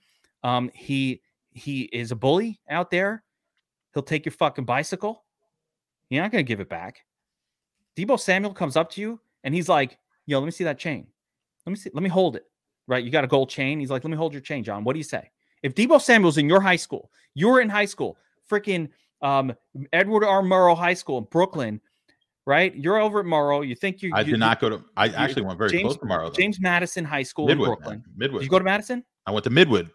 Um, he he is a bully out there. He'll take your fucking bicycle. You're not going to give it back. Deebo Samuel comes up to you and he's like, yo, let me see that chain. Let me see. Let me hold it. Right? You got a gold chain. He's like, let me hold your chain, John. What do you say? If Deebo Samuel's in your high school, you were in high school, freaking um, Edward R. Murrow High School in Brooklyn, right? You're over at Murrow. You think you? I you, did not go to. I actually went very James, close to Murrow. Though. James Madison High School Midwood, in Brooklyn. Man. Midwood. Did you go to Madison? I went to Midwood.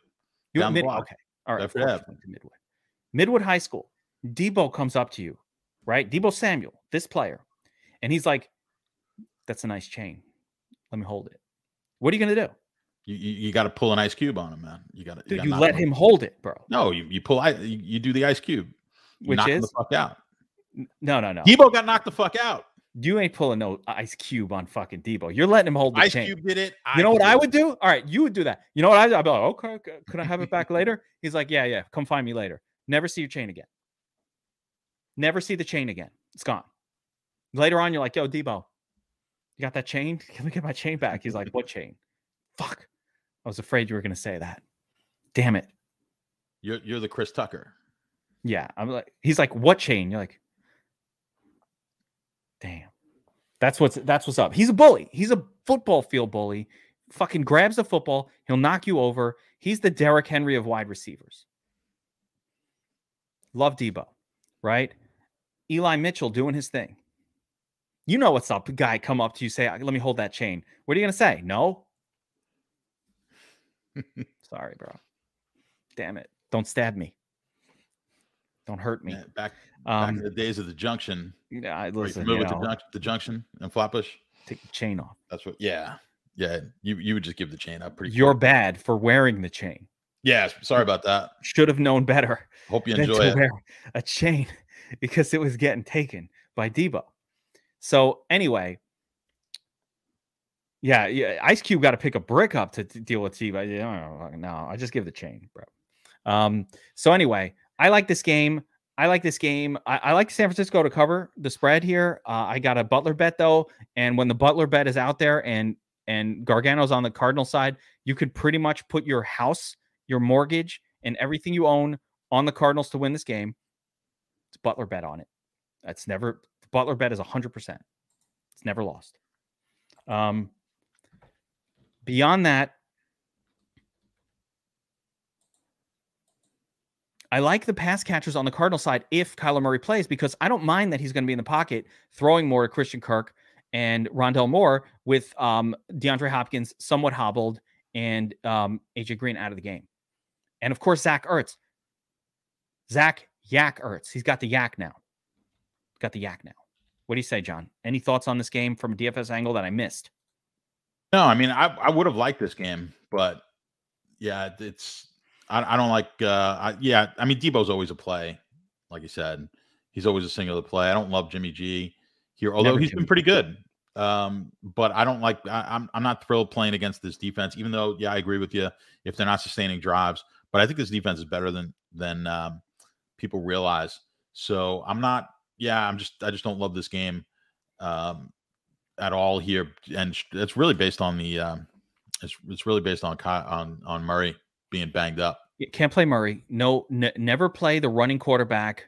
You went to Midwood. Okay. All right. I went to Midwood. Midwood High School. Deebo comes up to you, right? Deebo Samuel, this player, and he's like, "That's a nice chain. Let me hold it." What are you gonna do? You, you, you got to pull an ice cube on him, man. You got to. You, Dude, you let him, him hold it, bro. No, you you pull. I you, you do the ice cube, which knock is him the fuck out. No, no, no. Deebo got knocked the fuck out. You ain't pulling no Ice Cube on fucking Debo. You're letting him hold the Ice chain. Cube did it. I you know what I would it. do? All right, you would do that. You know what I'd do? I'd be like, okay, okay, could I have it back later? He's like, yeah, yeah, come find me later. Never see your chain again. Never see the chain again. It's gone. Later on, you're like, yo, Debo, you got that chain? Can we get my chain back? He's like, what chain? Fuck. I was afraid you were going to say that. Damn it. You're, you're the Chris Tucker. Yeah. I'm like, he's like, what chain? You're like, damn, that's what's that's what's up. He's a bully. He's a football field bully. Fucking grabs the football. He'll knock you over. He's the Derrick Henry of wide receivers. Love Debo, right? Eli Mitchell doing his thing. You know what's up? Guy come up to you, say, "Let me hold that chain." What are you gonna say? No. Sorry, bro. Damn it! Don't stab me. Don't hurt me. Yeah, back back um, in the days of the junction. Yeah, I listen. You, you know, the, jun the junction and Flatbush. Take the chain off. That's what. Yeah, yeah. You you would just give the chain up. Pretty. You're quick. Bad for wearing the chain. Yeah, sorry about that. Should have known better. Hope you enjoy it. Wear a chain because it was getting taken by Debo. So anyway, yeah, yeah. Ice Cube got to pick a brick up to deal with Debo. I don't know, no, I just give the chain, bro. Um. So anyway. I like this game. I like this game. I, I like San Francisco to cover the spread here. Uh, I got a Butler bet though, and when the Butler bet is out there and and Gargano's on the Cardinal side, you could pretty much put your house, your mortgage, and everything you own on the Cardinals to win this game. It's a Butler bet on it. That's never the Butler bet is one hundred percent. It's never lost. Um. Beyond that. I like the pass catchers on the Cardinal side if Kyler Murray plays, because I don't mind that he's going to be in the pocket throwing more to Christian Kirk and Rondell Moore with um, DeAndre Hopkins somewhat hobbled and um, A J Green out of the game. And, of course, Zach Ertz. Zach Yak Ertz. He's got the yak now. Got the yak now. What do you say, John? Any thoughts on this game from a D F S angle that I missed? No, I mean, I, I would have liked this game, but, yeah, it's – I don't like, uh, I, yeah, I mean, Debo's always a play, like you said. He's always a singular play. I don't love Jimmy G here, although Never he's Jimmy been pretty good. Um, but I don't like, I, I'm, I'm not thrilled playing against this defense, even though, yeah, I agree with you if they're not sustaining drives. But I think this defense is better than than um, people realize. So I'm not, yeah, I'm just, I just don't love this game um, at all here. And it's really based on the, um, it's, it's really based on on on Murray being banged up. Can't play Murray. No, never play the running quarterback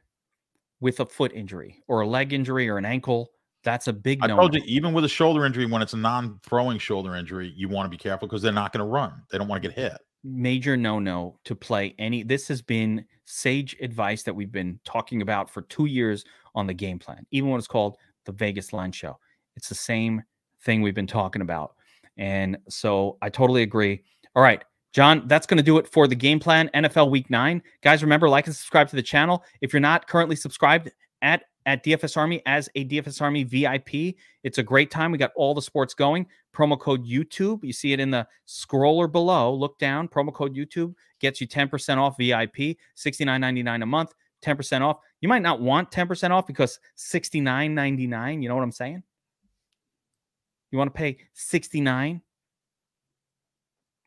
with a foot injury or a leg injury or an ankle. That's a big no. I told you, even with a shoulder injury, when it's a non-throwing shoulder injury, you want to be careful because they're not going to run. They don't want to get hit. Major no-no to play any. This has been sage advice that we've been talking about for two years on the game plan, even when it's called the Vegas line show. It's the same thing we've been talking about. And so I totally agree. All right. John, that's going to do it for the game plan, N F L Week nine. Guys, remember, like and subscribe to the channel. If you're not currently subscribed at, at D F S Army as a D F S Army V I P, it's a great time. We got all the sports going. Promo code YouTube. You see it in the scroller below. Look down. Promo code YouTube gets you ten percent off V I P, sixty-nine ninety-nine a month, ten percent off. You might not want ten percent off because sixty-nine ninety-nine, you know what I'm saying? You want to pay sixty-nine dollars.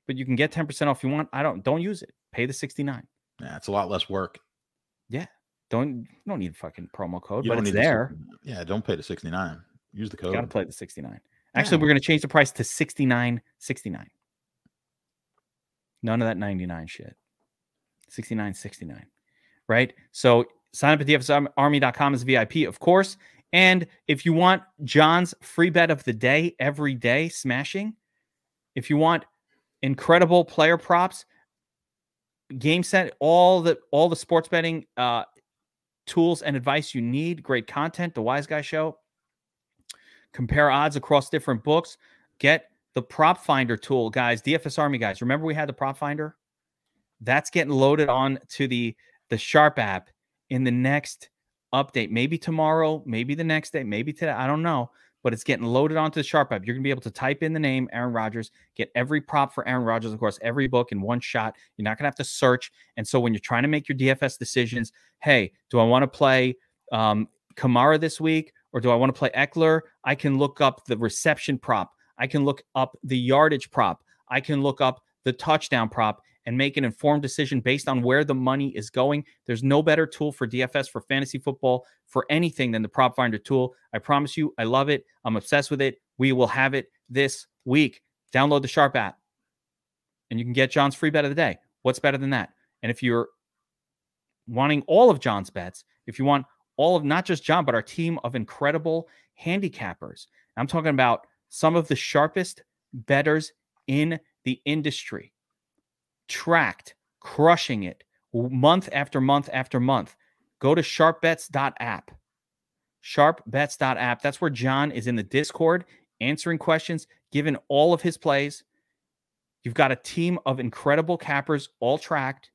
But you can get ten percent off if you want. I don't don't use it. Pay the sixty-nine. Yeah, it's a lot less work. Yeah. Don't you don't need a fucking promo code, you but it's there. The, yeah, don't pay the sixty-nine. Use the code. You gotta play the sixty-nine. Actually, yeah. We're gonna change the price to sixty-nine sixty-nine. None of that ninety-nine shit. sixty-nine sixty-nine. Right? So sign up at D F S Army dot com as V I P, of course. And if you want John's free bet of the day every day, smashing. If you want incredible player props, game set, all the all the sports betting uh, tools and advice you need. Great content, the Wise Guy Show. Compare odds across different books. Get the Prop Finder tool, guys. D F S Army guys, remember we had the Prop Finder? That's getting loaded on to the the Sharp app in the next update. Maybe tomorrow, maybe the next day, maybe today. I don't know. But it's getting loaded onto the Sharp app. You're going to be able to type in the name Aaron Rodgers, get every prop for Aaron Rodgers, of course, every book in one shot. You're not going to have to search. And so when you're trying to make your D F S decisions, hey, do I want to play um, Kamara this week or do I want to play Eckler? I can look up the reception prop. I can look up the yardage prop. I can look up the touchdown prop and make an informed decision based on where the money is going. There's no better tool for D F S, for fantasy football, for anything than the Prop Finder tool. I promise you, I love it. I'm obsessed with it. We will have it this week. Download the Sharp app, and you can get John's free bet of the day. What's better than that? And if you're wanting all of John's bets, if you want all of not just John, but our team of incredible handicappers, I'm talking about some of the sharpest bettors in the industry, tracked, crushing it month after month after month. Go to sharp bets dot app, sharp bets dot app. That's where John is in the Discord answering questions, giving all of his plays. You've got a team of incredible cappers all tracked.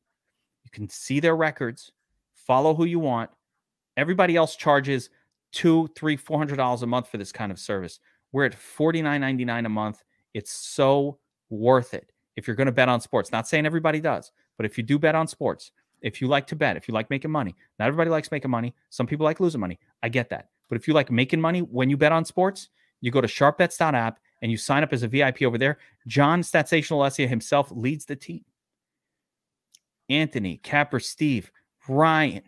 You can see their records, follow who you want. Everybody else charges two, three, four hundred dollars a month for this kind of service. We're at forty-nine ninety-nine a month. It's so worth it. If you're going to bet on sports, not saying everybody does, but if you do bet on sports, if you like to bet, if you like making money, not everybody likes making money. Some people like losing money. I get that. But if you like making money when you bet on sports, you go to sharp bets dot app and you sign up as a V I P over there. John Statsational-Alessia himself leads the team. Anthony, Capper, Steve, Ryan,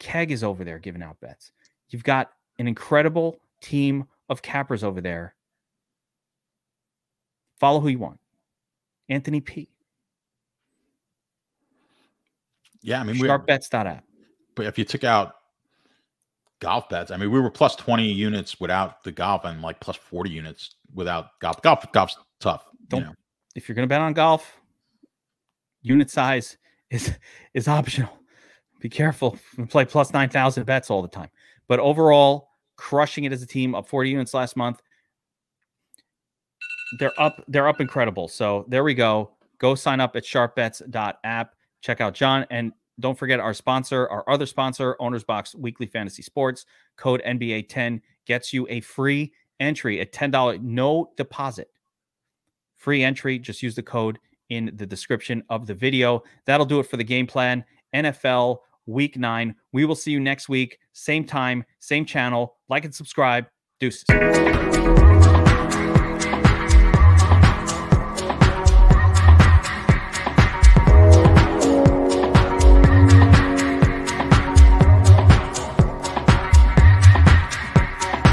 Keg is over there giving out bets. You've got an incredible team of cappers over there. Follow who you want. Anthony P. Yeah, I mean, sharp bets dot app. But if you took out golf bets, I mean, we were plus twenty units without the golf, and like plus forty units without golf. Golf, golf's tough. Don't. You know? If you're gonna bet on golf, unit size is is optional. Be careful. We play plus nine thousand bets all the time. But overall, crushing it as a team, up forty units last month. They're up. They're up incredible. So there we go. Go sign up at sharp bets dot app. Check out John. And don't forget our sponsor, our other sponsor, Owner's Box Weekly Fantasy Sports. Code N B A ten gets you a free entry at ten dollars. No deposit. Free entry. Just use the code in the description of the video. That'll do it for the game plan. N F L Week nine. We will see you next week. Same time, same channel. Like and subscribe. Deuces.